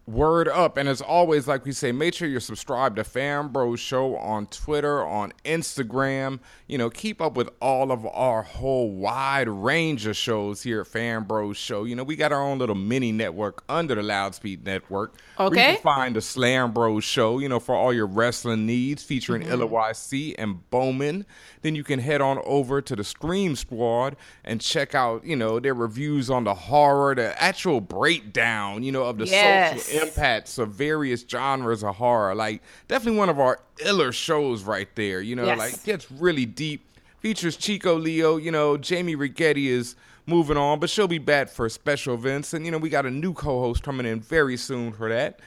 Word up. And as always, like we say, make sure you're subscribed to Fan Bros Show on Twitter, on Instagram. You know, keep up with all of our whole wide range of shows here at Fan Bros Show. You know, we got our own little mini network under the Loudspeed Network. Okay. Where you can find the Slam Bros Show, you know, for all your wrestling needs, featuring LYC and Bowman. Then you can head on over to the Scream Squad and check out, you know, their reviews on the horror, the actual breakdown, you know, of the social impacts of various genres of horror. Like, definitely one of our iller shows right there, you know. Yes. Like, gets really deep, features Chico Leo. You know, Jamie Rigetti is moving on, but she'll be back for special events, and, you know, we got a new co-host coming in very soon for that.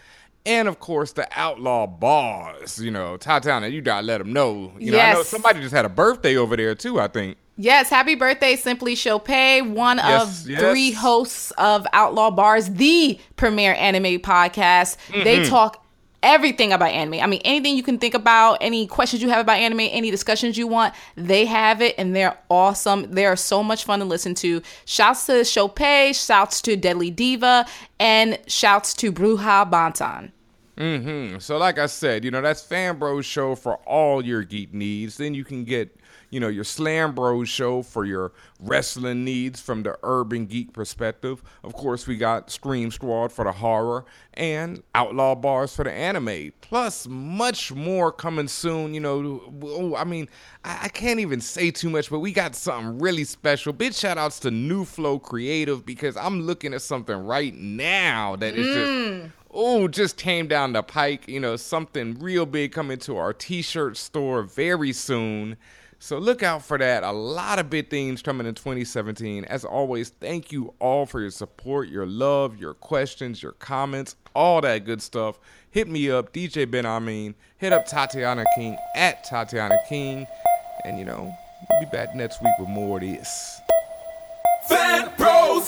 And of course, the Outlaw Bars, you know, Tatiana, you gotta let them know, you know. Yes. I know somebody just had a birthday over there too, I think. Yes, happy birthday, Simply Chopay, one of three hosts of Outlaw Bars, the premier anime podcast. Mm-hmm. They talk everything about anime. I mean, anything you can think about, any questions you have about anime, any discussions you want, they have it, and they're awesome. They are so much fun to listen to. Shouts to Chopay, shouts to Deadly Diva, and shouts to Bruja Bantan. Mm-hmm. So like I said, you know, that's Fan Bros Show for all your geek needs. Then you can get, you know, your Slam Bros Show for your wrestling needs from the urban geek perspective. Of course, we got Scream Squad for the horror and Outlaw Bars for the anime. Plus, much more coming soon. You know, I mean, I can't even say too much, but we got something really special. Big shout outs to New Flow Creative, because I'm looking at something right now that is just... Oh, just came down the pike. You know, something real big coming to our t-shirt store very soon. So look out for that. A lot of big things coming in 2017. As always, thank you all for your support, your love, your questions, your comments, all that good stuff. Hit me up, DJ Ben Amin. Hit up Tatiana King at Tatiana King. And, you know, we'll be back next week with more of this. Fan Bros!